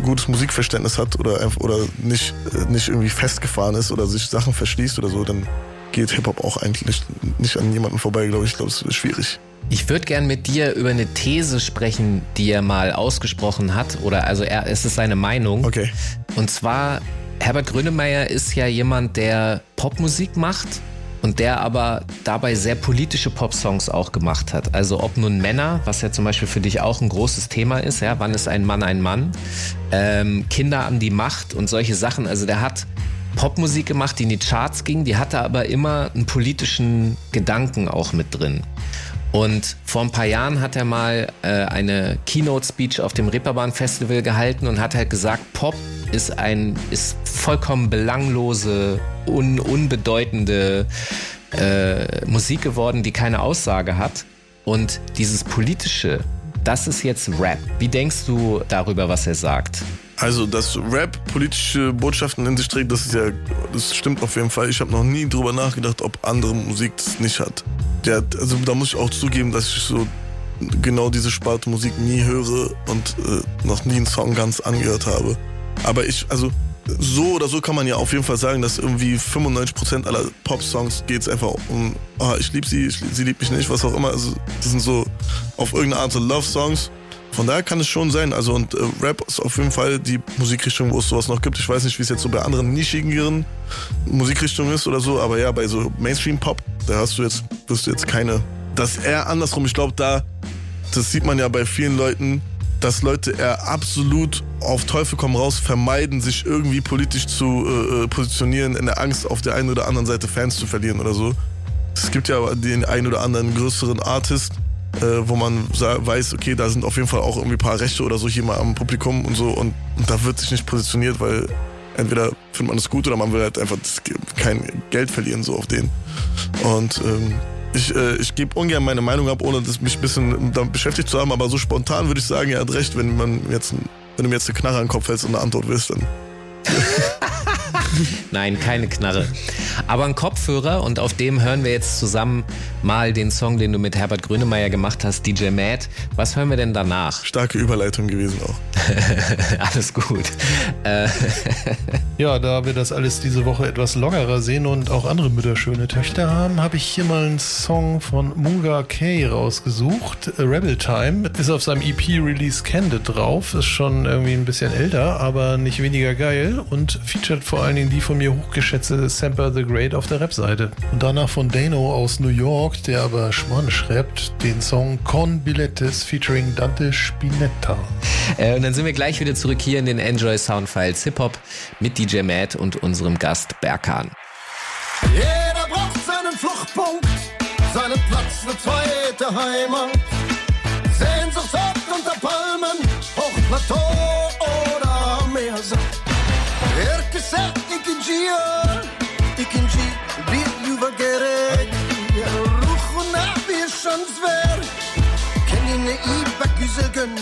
gutes Musikverständnis hat oder, oder nicht, äh, nicht irgendwie festgefahren ist oder sich Sachen verschließt oder so, dann geht Hip-Hop auch eigentlich nicht an jemanden vorbei, glaube ich. Ich glaube, es ist schwierig. Ich würde gern mit dir über eine These sprechen, die er mal ausgesprochen hat. Oder also er, es ist seine Meinung. Okay. Und zwar, Herbert Grönemeyer ist ja jemand, der Popmusik macht. Und der aber dabei sehr politische Popsongs auch gemacht hat. Also ob nun Männer, was ja zum Beispiel für dich auch ein großes Thema ist, ja, wann ist ein Mann ein Mann? Ähm, Kinder an die Macht und solche Sachen. Also der hat Popmusik gemacht, die in die Charts ging, die hatte aber immer einen politischen Gedanken auch mit drin. Und vor ein paar Jahren hat er mal äh, eine Keynote-Speech auf dem Reeperbahn-Festival gehalten und hat halt gesagt, Pop ist ein ist vollkommen belanglose, un, unbedeutende äh, Musik geworden, die keine Aussage hat. Und dieses Politische, das ist jetzt Rap. Wie denkst du darüber, was er sagt? Also, dass Rap politische Botschaften in sich trägt, das ist ja, das stimmt auf jeden Fall. Ich habe noch nie drüber nachgedacht, ob andere Musik das nicht hat. Der, also da muss ich auch zugeben, dass ich so genau diese Sparte Musik nie höre und äh, noch nie einen Song ganz angehört habe. Aber ich, also so oder so kann man ja auf jeden Fall sagen, dass irgendwie fünfundneunzig Prozent aller Pop-Songs geht es einfach um, oh, ich liebe sie, ich, sie liebt mich nicht, was auch immer. Also, das sind so auf irgendeine Art so Love-Songs. Von daher kann es schon sein. Also und äh, Rap ist auf jeden Fall die Musikrichtung, wo es sowas noch gibt. Ich weiß nicht, wie es jetzt so bei anderen nischigeren Musikrichtungen ist oder so, aber ja, bei so Mainstream-Pop, da hast du jetzt, wirst du jetzt keine. Das ist eher andersrum. Ich glaube, da, das sieht man ja bei vielen Leuten, dass Leute eher absolut auf Teufel komm raus vermeiden, sich irgendwie politisch zu äh, positionieren, in der Angst, auf der einen oder anderen Seite Fans zu verlieren oder so. Es gibt ja den einen oder anderen größeren Artist, Äh, wo man weiß, okay, da sind auf jeden Fall auch irgendwie ein paar Rechte oder so hier mal am Publikum und so und, und da wird sich nicht positioniert, weil entweder findet man es gut oder man will halt einfach das, kein Geld verlieren so auf den. Und ähm, ich, äh, ich gebe ungern meine Meinung ab, ohne das mich ein bisschen damit beschäftigt zu haben, aber so spontan würde ich sagen, er hat recht, wenn, man jetzt, wenn du mir jetzt eine Knarre an den Kopf hältst und eine Antwort willst, dann... Nein, keine Knarre. Aber ein Kopfhörer und auf dem hören wir jetzt zusammen mal den Song, den du mit Herbert Grönemeyer gemacht hast, D J Matt. Was hören wir denn danach? Starke Überleitung gewesen auch. Alles gut. Ja, da wir das alles diese Woche etwas lockerer sehen und auch andere Mütter schöne Töchter haben, habe ich hier mal einen Song von Munga K rausgesucht. Rebel Time. Ist auf seinem E P-Release Candid drauf. Ist schon irgendwie ein bisschen älter, aber nicht weniger geil und featured vor allem die von mir hochgeschätzte Samper the Great auf der Rap-Seite. Und danach von Dano aus New York, der aber schmanisch rappt, den Song Con Billetes featuring Dante Spinetta. Äh, und dann sind wir gleich wieder zurück hier in den Enjoy Soundfiles Hip-Hop mit D J Matt und unserem Gast B R K N. Jeder braucht seinen Fluchtpunkt, seinen Platz eine zweite Heimat. Sehnsuchtsort unter Palmen, Hochplateau oder am Meersack. Ehrlich gesagt, ich bin hier, ich bin hier, wir übergerät. Wir rufen ab, wir schon schwer, können wir nicht weggüseln.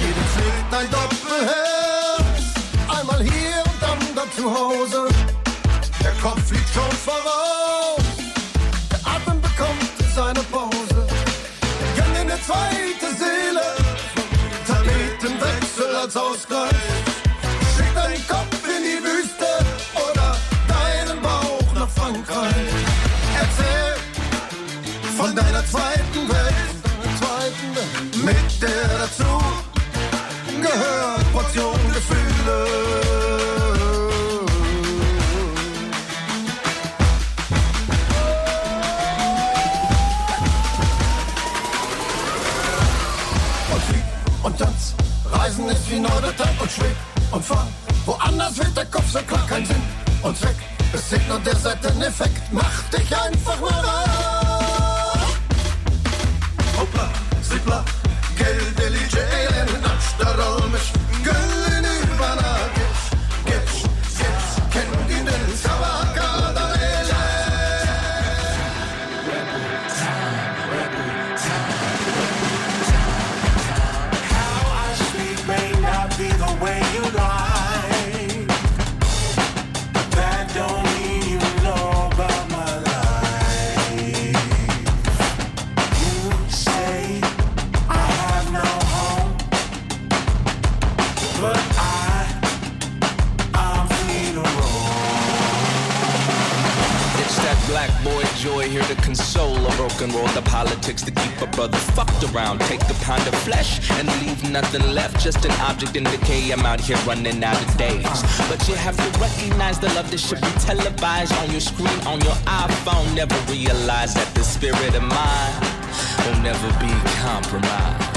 Jeder trägt ein Doppelherz, einmal hier und dann da zu Hause. Der Kopf liegt schon voraus, der Atem bekommt seine Pause. Wir gehen in eine zweite Seele, Talentenwechsel als Ausgleich. Schick deinen Kopf in die Wüste oder deinen Bauch nach Frankreich. Erzähl von deiner zweiten Welt, mit der dazu gehört Portion Gefühle. Und Tanz, Reisen ist wie Nordertag und schweb und fahr. Woanders wird der Kopf so klar, kein Sinn und Zweck. Es zählt nur der Seiteneffekt, mach dich einfach mal rein. Hoppla, Sippla, Geld, Elite, Elend, Abstadol, mich, Göllen, Überna, Gitsch, Gitsch, Gitsch, kennt ihn den Sabaka, da Joy here to console a broken world, the politics to keep a brother fucked around. Take a pound of flesh and leave nothing left, just an object in decay. I'm out here running out of days, but you have to recognize the love that should be televised on your screen, on your iPhone. Never realize that the spirit of mine will never be compromised.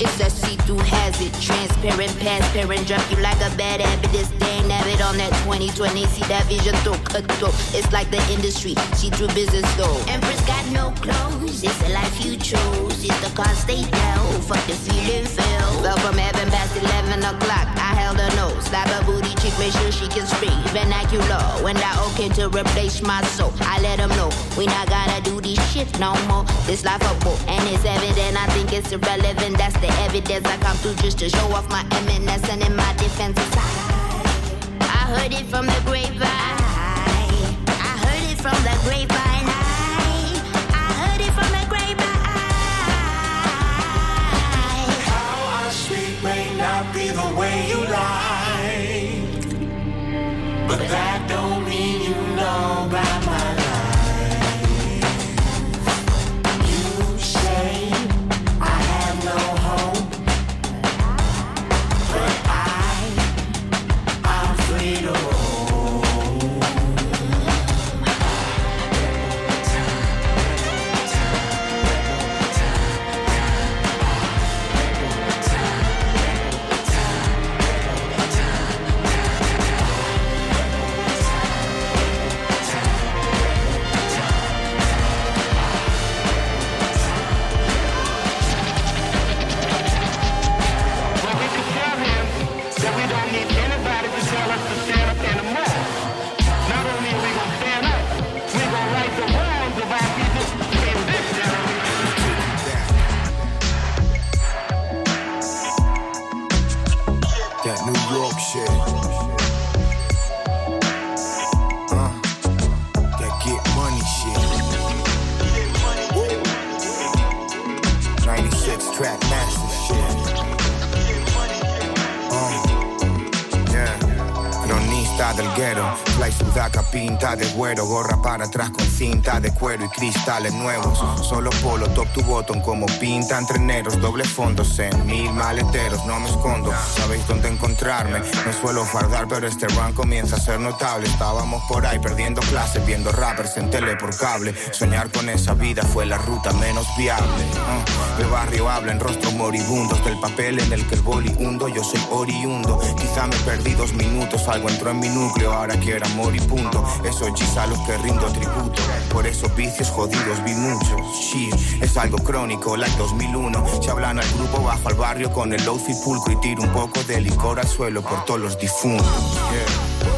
It's a see-through hazard, transparent, transparent, drop you like a bad habit. This dang habit on that twenty twenty, see that vision through, cut through. It's like the industry, see through business though. Empress got no clothes, it's the life you chose, it's the cost they know, fuck the feeling fell. Well, from heaven past eleven o'clock, I held her nose, slap her booty cheek, make sure she can scream, vernacular. When I okay to replace my soul, I let them know, we not gotta do this shit no more. This life a bull, and it's evident, I think it's irrelevant, that's the evidence I come through just to show off my eminence and in my defensive side. I heard it from the grapevine. I heard it from the grapevine. I, I heard it from the grapevine. How I speak may not be the way you like, but that don't mean you know about my life. You say I have no home, but I, I'm free to roam. I pinta del ghetto, fly sudaca pinta de güero, gorra para atrás con cinta de cuero y cristales nuevos, solo polo, top to bottom como pinta entreneros, doble fondos en mil maleteros, no me escondo, sabéis dónde encontrarme, no suelo fardar pero este run comienza a ser notable, estábamos por ahí perdiendo clases, viendo rappers en tele por cable, soñar con esa vida fue la ruta menos viable, uh, de barrio hablan rostros moribundos, del papel en el que el boli hundo, yo soy oriundo, quizá me perdí dos minutos, algo entró en mi núcleo, ahora quiero amor y punto, esos G's a los que rindo tributo, por esos vicios jodidos vi muchos, shit, es algo crónico, like dos mil uno, se hablan al grupo, bajo al barrio con el outfit pulcro y tiro un poco de licor al suelo por todos los difuntos, yeah.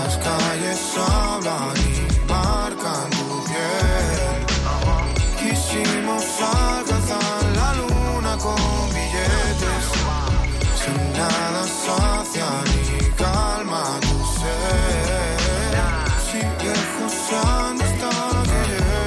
Las calles hablan y marcan tu piel, quisimos alcanzar la luna con billetes, sin nada sacia ni calma tu ser, sigue juzgando hasta que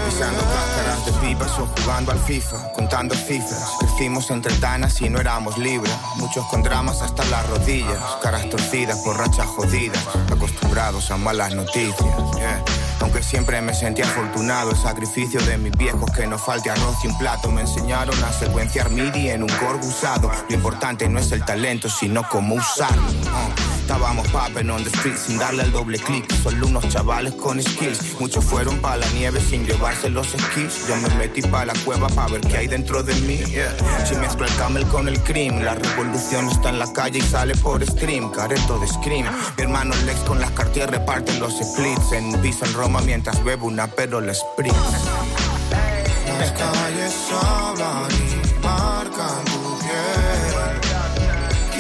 pisando cáscaras de pipas o jugando al FIFA, contando cifras, crecimos entre tanas y no éramos libres, muchos con dramas hasta las rodillas, caras torcidas, borrachas jodidas, acostumbrados a malas noticias, yeah. Aunque siempre me sentí afortunado, el sacrificio de mis viejos, que no falte arroz y un plato, me enseñaron a secuenciar MIDI en un corg usado, lo importante no es el talento, sino cómo usarlo, uh. Estábamos popping on the street sin darle el doble clic, solo unos chavales con skills, muchos fueron pa' la nieve sin llevarse los skis, yo me metí pa' la cueva pa' ver qué hay dentro de mí, yeah. Si mezclo el camel con el cream, la revolución está en la calle y sale por stream, careto de scream, mi hermano Lex con las Cartier reparte los splits, en Ibiza, en Roma mientras bebo una perola Spritz. Las calles hablan y marcan tu piel,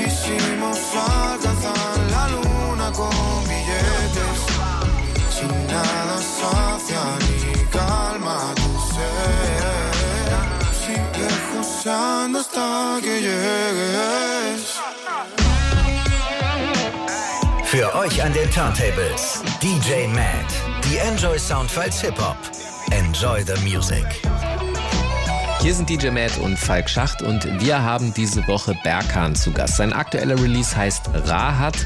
quisimos alcanzar la luna con billetes, sin nada sacia ni calma tu ser, sigue juzgando hasta que llegues. Für euch an den Turntables D J Matt, die Enjoy Soundfiles Hip-Hop. Enjoy the music. Hier sind D J Matt und Falk Schacht und wir haben diese Woche B R K N zu Gast. Sein aktueller Release heißt Rahat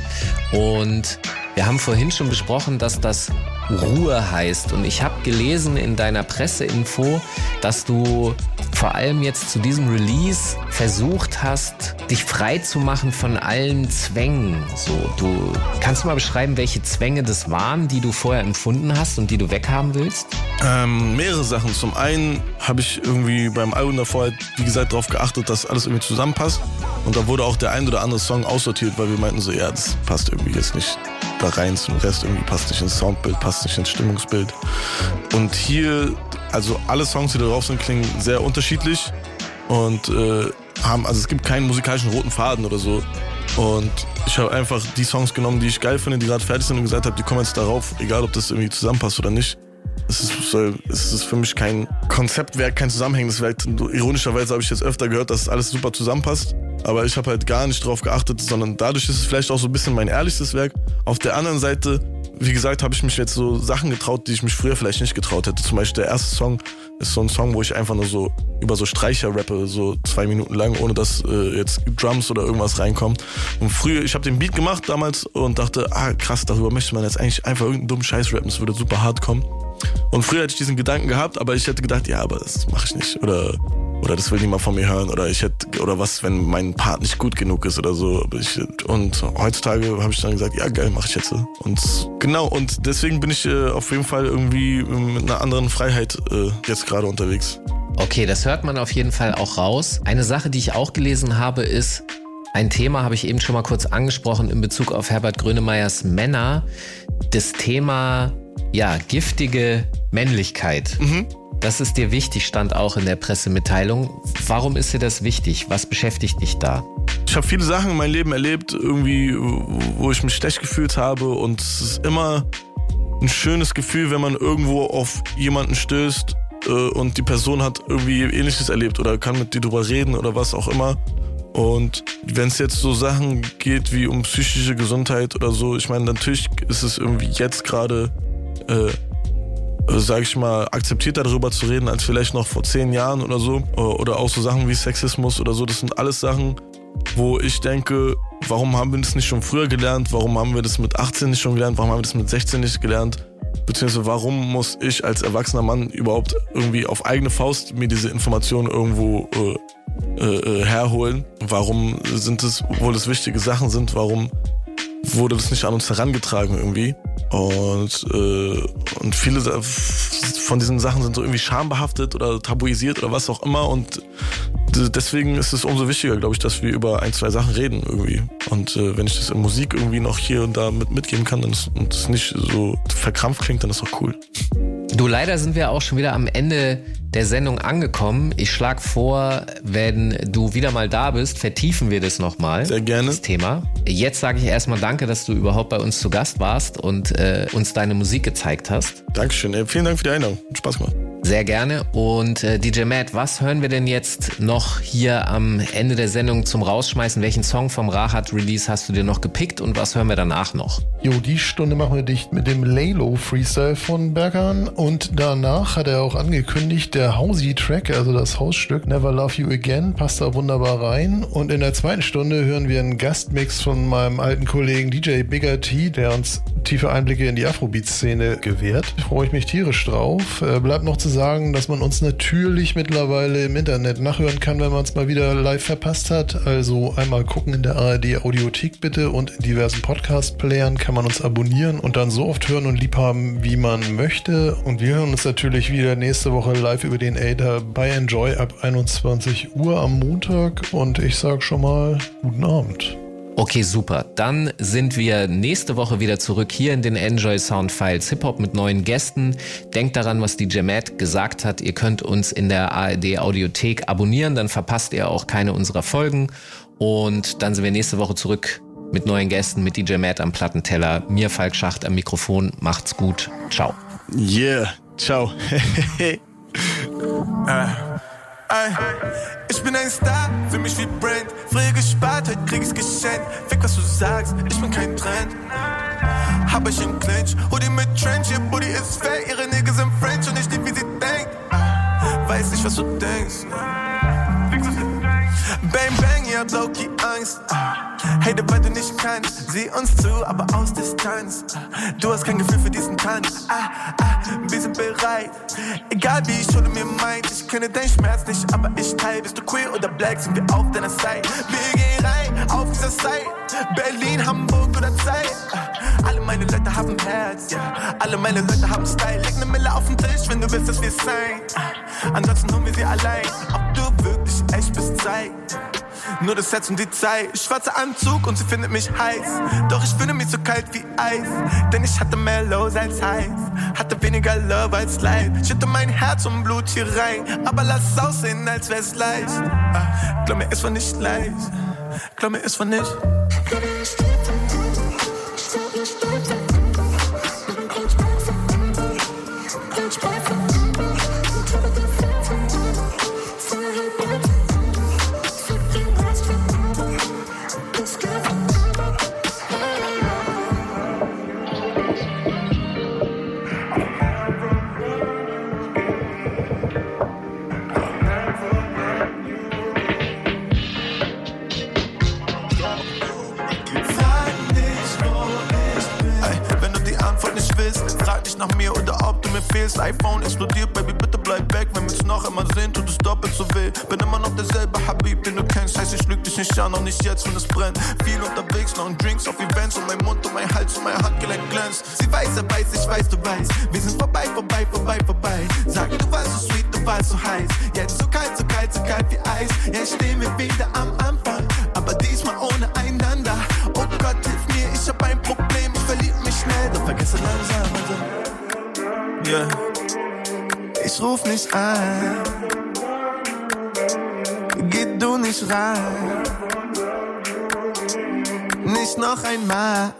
und wir haben vorhin schon besprochen, dass das Ruhe heißt. Und ich habe gelesen in deiner Presseinfo, dass du vor allem jetzt zu diesem Release versucht hast, dich frei zu machen von allen Zwängen. So, du kannst du mal beschreiben, welche Zwänge das waren, die du vorher empfunden hast und die du weghaben willst? Ähm, mehrere Sachen. Zum einen habe ich irgendwie beim Album davor, halt, wie gesagt, darauf geachtet, dass alles irgendwie zusammenpasst. Und da wurde auch der ein oder andere Song aussortiert, weil wir meinten so, ja, das passt irgendwie jetzt nicht da rein zum Rest, irgendwie passt nicht ins Soundbild, passt nicht ins Stimmungsbild. Und hier, also alle Songs, die da drauf sind, klingen sehr unterschiedlich und äh, haben, also es gibt keinen musikalischen roten Faden oder so. Und ich habe einfach die Songs genommen, die ich geil finde, die gerade fertig sind und gesagt habe, die kommen jetzt darauf, egal ob das irgendwie zusammenpasst oder nicht. Es ist, es ist für mich kein Konzeptwerk, kein zusammenhängendes Werk. Ironischerweise habe ich jetzt öfter gehört, dass alles super zusammenpasst. Aber ich habe halt gar nicht drauf geachtet, sondern dadurch ist es vielleicht auch so ein bisschen mein ehrlichstes Werk. Auf der anderen Seite, wie gesagt, habe ich mich jetzt so Sachen getraut, die ich mich früher vielleicht nicht getraut hätte. Zum Beispiel der erste Song ist so ein Song, wo ich einfach nur so über so Streicher rappe, so zwei Minuten lang, ohne dass äh, jetzt Drums oder irgendwas reinkommt. Und früher, ich habe den Beat gemacht damals und dachte, ah krass, darüber möchte man jetzt eigentlich einfach irgendeinen dummen Scheiß rappen, es würde super hart kommen. Und früher hätte ich diesen Gedanken gehabt, aber ich hätte gedacht, ja, aber das mache ich nicht oder oder das will niemand von mir hören oder ich hätte oder was, wenn mein Part nicht gut genug ist oder so. Aber ich, und heutzutage habe ich dann gesagt, ja geil, mache ich jetzt. Und genau, und deswegen bin ich äh, auf jeden Fall irgendwie mit einer anderen Freiheit äh, jetzt gerade unterwegs. Okay, das hört man auf jeden Fall auch raus. Eine Sache, die ich auch gelesen habe, ist, ein Thema habe ich eben schon mal kurz angesprochen in Bezug auf Herbert Grönemeyers Männer, das Thema... ja, giftige Männlichkeit. Mhm. Das ist dir wichtig, stand auch in der Pressemitteilung. Warum ist dir das wichtig? Was beschäftigt dich da? Ich habe viele Sachen in meinem Leben erlebt, irgendwie, wo ich mich schlecht gefühlt habe. Und es ist immer ein schönes Gefühl, wenn man irgendwo auf jemanden stößt äh, und die Person hat irgendwie Ähnliches erlebt oder kann mit dir drüber reden oder was auch immer. Und wenn es jetzt so Sachen geht wie um psychische Gesundheit oder so, ich meine, natürlich ist es irgendwie jetzt gerade... Äh, sag ich mal, akzeptiert darüber zu reden, als vielleicht noch vor zehn Jahren oder so. Oder auch so Sachen wie Sexismus oder so. Das sind alles Sachen, wo ich denke, Warum haben wir das nicht schon früher gelernt? Warum haben wir das mit achtzehn nicht schon gelernt? Warum haben wir das mit sechzehn nicht gelernt? Beziehungsweise warum muss ich als erwachsener Mann überhaupt irgendwie auf eigene Faust mir diese Informationen irgendwo äh, äh, herholen? Warum sind es, obwohl es wichtige Sachen sind, warum wurde das nicht an uns herangetragen irgendwie? Und, äh, und viele von diesen Sachen sind so irgendwie schambehaftet oder tabuisiert oder was auch immer. Und deswegen ist es umso wichtiger, glaube ich, dass wir über ein, zwei Sachen reden irgendwie. Und äh, wenn ich das in Musik irgendwie noch hier und da mit, mitgeben kann dann ist, und es nicht so verkrampft klingt, dann ist das auch cool. Du, leider sind wir auch schon wieder am Ende der Sendung angekommen. Ich schlage vor, wenn du wieder mal da bist, vertiefen wir das nochmal. Sehr gerne. Das Thema. Jetzt sage ich erstmal danke, dass du überhaupt bei uns zu Gast warst und äh, uns deine Musik gezeigt hast. Dankeschön. Ey, vielen Dank für die Einladung. Hat Spaß gemacht. Sehr gerne. Und äh, D J Matt, was hören wir denn jetzt noch hier am Ende der Sendung zum Rausschmeißen? Welchen Song vom Rahat-Release hast du dir noch gepickt und was hören wir danach noch? Jo, die Stunde machen wir dicht mit dem Laylo Freestyle von B R K N und danach hat er auch angekündigt, der Hausi-Track, also das Hausstück Never Love You Again, passt da wunderbar rein und in der zweiten Stunde hören wir einen Gastmix von meinem alten Kollegen D J Bigger T, der uns tiefe Einblicke in die Afrobeat-Szene gewährt. Freue ich mich tierisch drauf. Äh, bleibt noch zu sagen, dass man uns natürlich mittlerweile im Internet nachhören kann, wenn man es mal wieder live verpasst hat. Also einmal gucken in der A R D-Audiothek bitte und in diversen Podcast-Playern kann man uns abonnieren und dann so oft hören und liebhaben, wie man möchte. Und wir hören uns natürlich wieder nächste Woche live über den Äther bei Enjoy ab einundzwanzig Uhr am Montag und ich sage schon mal guten Abend. Okay, super. Dann sind wir nächste Woche wieder zurück hier in den Enjoy Sound Files Hip-Hop mit neuen Gästen. Denkt daran, was D J Matt gesagt hat. Ihr könnt uns in der A R D-Audiothek abonnieren, dann verpasst ihr auch keine unserer Folgen. Und dann sind wir nächste Woche zurück mit neuen Gästen, mit D J Matt am Plattenteller, mir Falk Schacht am Mikrofon. Macht's gut. Ciao. Yeah, ciao. ah. Ey, ich bin ein Star, fühl mich wie Brand. Früher gespart, heute krieg ich's geschenkt. Fick, was du sagst, ich bin kein Trend. Hab ich im Clinch, Hoodie mit Trench. Ihr Booty ist fake, ihre Niggas sind French. Und ich lieb, wie sie denkt. Weiß nicht, was du denkst. Bang, bang, ihr habt Loki Angst. Hate, weil du nicht kannst. Sieh uns zu, aber aus Distanz. Du hast kein Gefühl für diesen Tanz. Ah, ah, wir sind bereit. Egal wie ich oder mir meint. Ich kenne deinen Schmerz nicht, aber ich teil. Bist du queer oder black, sind wir auf deiner Seite. Wir gehen rein, auf dieser Seite. Berlin, Hamburg oder Zeit. Alle meine Leute haben Herz, ja. Alle meine Leute haben Style. Leg ne Mille auf den Tisch, wenn du willst, dass wir sein. Ansonsten holen wir sie allein. Ob du wirklich echt bist, zeig. Nur das Herz und die Zeit. Schwarzer Anzug und sie findet mich heiß. Doch ich fühle mich so kalt wie Eis. Denn ich hatte mehr Lows als Highs. Hatte weniger Love als Leid. Schütte mein Herz und Blut hier rein. Aber lass es aussehen, als wär's leicht. Ah, glaub mir, es war nicht leicht. Glaub mir, es war nicht. Nach mir oder ob du mir fehlst. iPhone explodiert, Baby, bitte bleib weg. Wenn wir's noch einmal sehen, tut es doppelt so weh. Bin immer noch derselbe Habib, den du kennst. Heißt, ich lüg dich nicht an, auch nicht jetzt, wenn es brennt. Viel unterwegs, noch in Drinks auf Events. Und mein Mund und mein Hals und mein Handgelenk glänzt. Sie weiß, er weiß, ich weiß, du weißt. Wir sind vorbei, vorbei, vorbei, vorbei. Sag, du warst so sweet, du warst so heiß. Jetzt so kalt, so kalt, so kalt wie Eis. Jetzt stehen wir wieder am Anfang, aber diesmal ohne einander. Oh Gott, hilf mir, ich hab ein Problem. Ich verlieb mich schnell, doch vergesse langsam. Yeah. Ich ruf nicht an, geh du nicht rein, nicht noch einmal.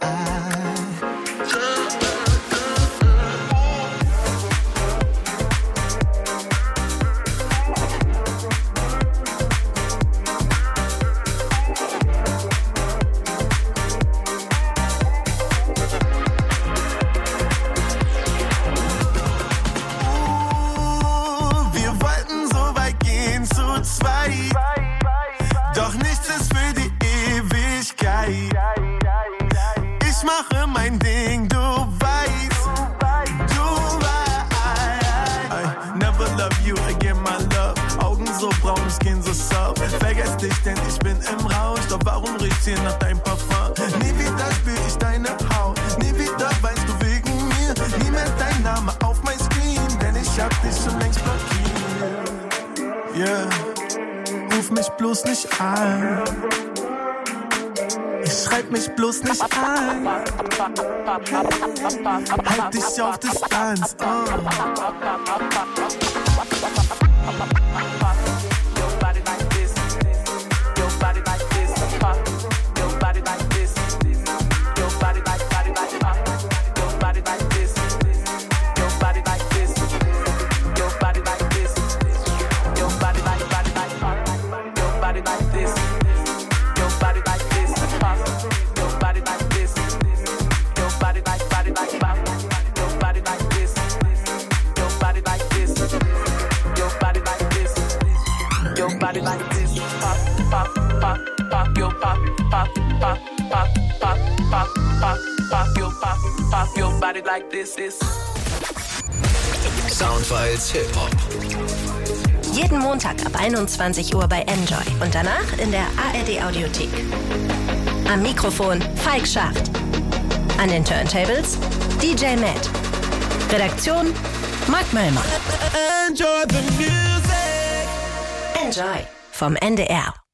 Doch nichts ist für die Ewigkeit. bin so saub. Vergess dich, denn ich bin im Rausch. Doch warum riecht's hier nach deinem Parfum? Nie wieder spür ich deine Haut. Nie wieder weinst du wegen mir. Niemals dein Name auf mein Screen, denn ich hab dich schon längst blockiert. Yeah, ruf mich bloß nicht an. Ich schreib mich bloß nicht an. Halt dich auf Distanz. Oh. Like this, this. Soundfiles Hip-Hop. Jeden Montag ab einundzwanzig Uhr bei Enjoy und danach in der A R D-Audiothek. Am Mikrofon Falk Schacht. An den Turntables D J Matt. Redaktion Marc Möllmann. Enjoy the music. Enjoy vom N D R.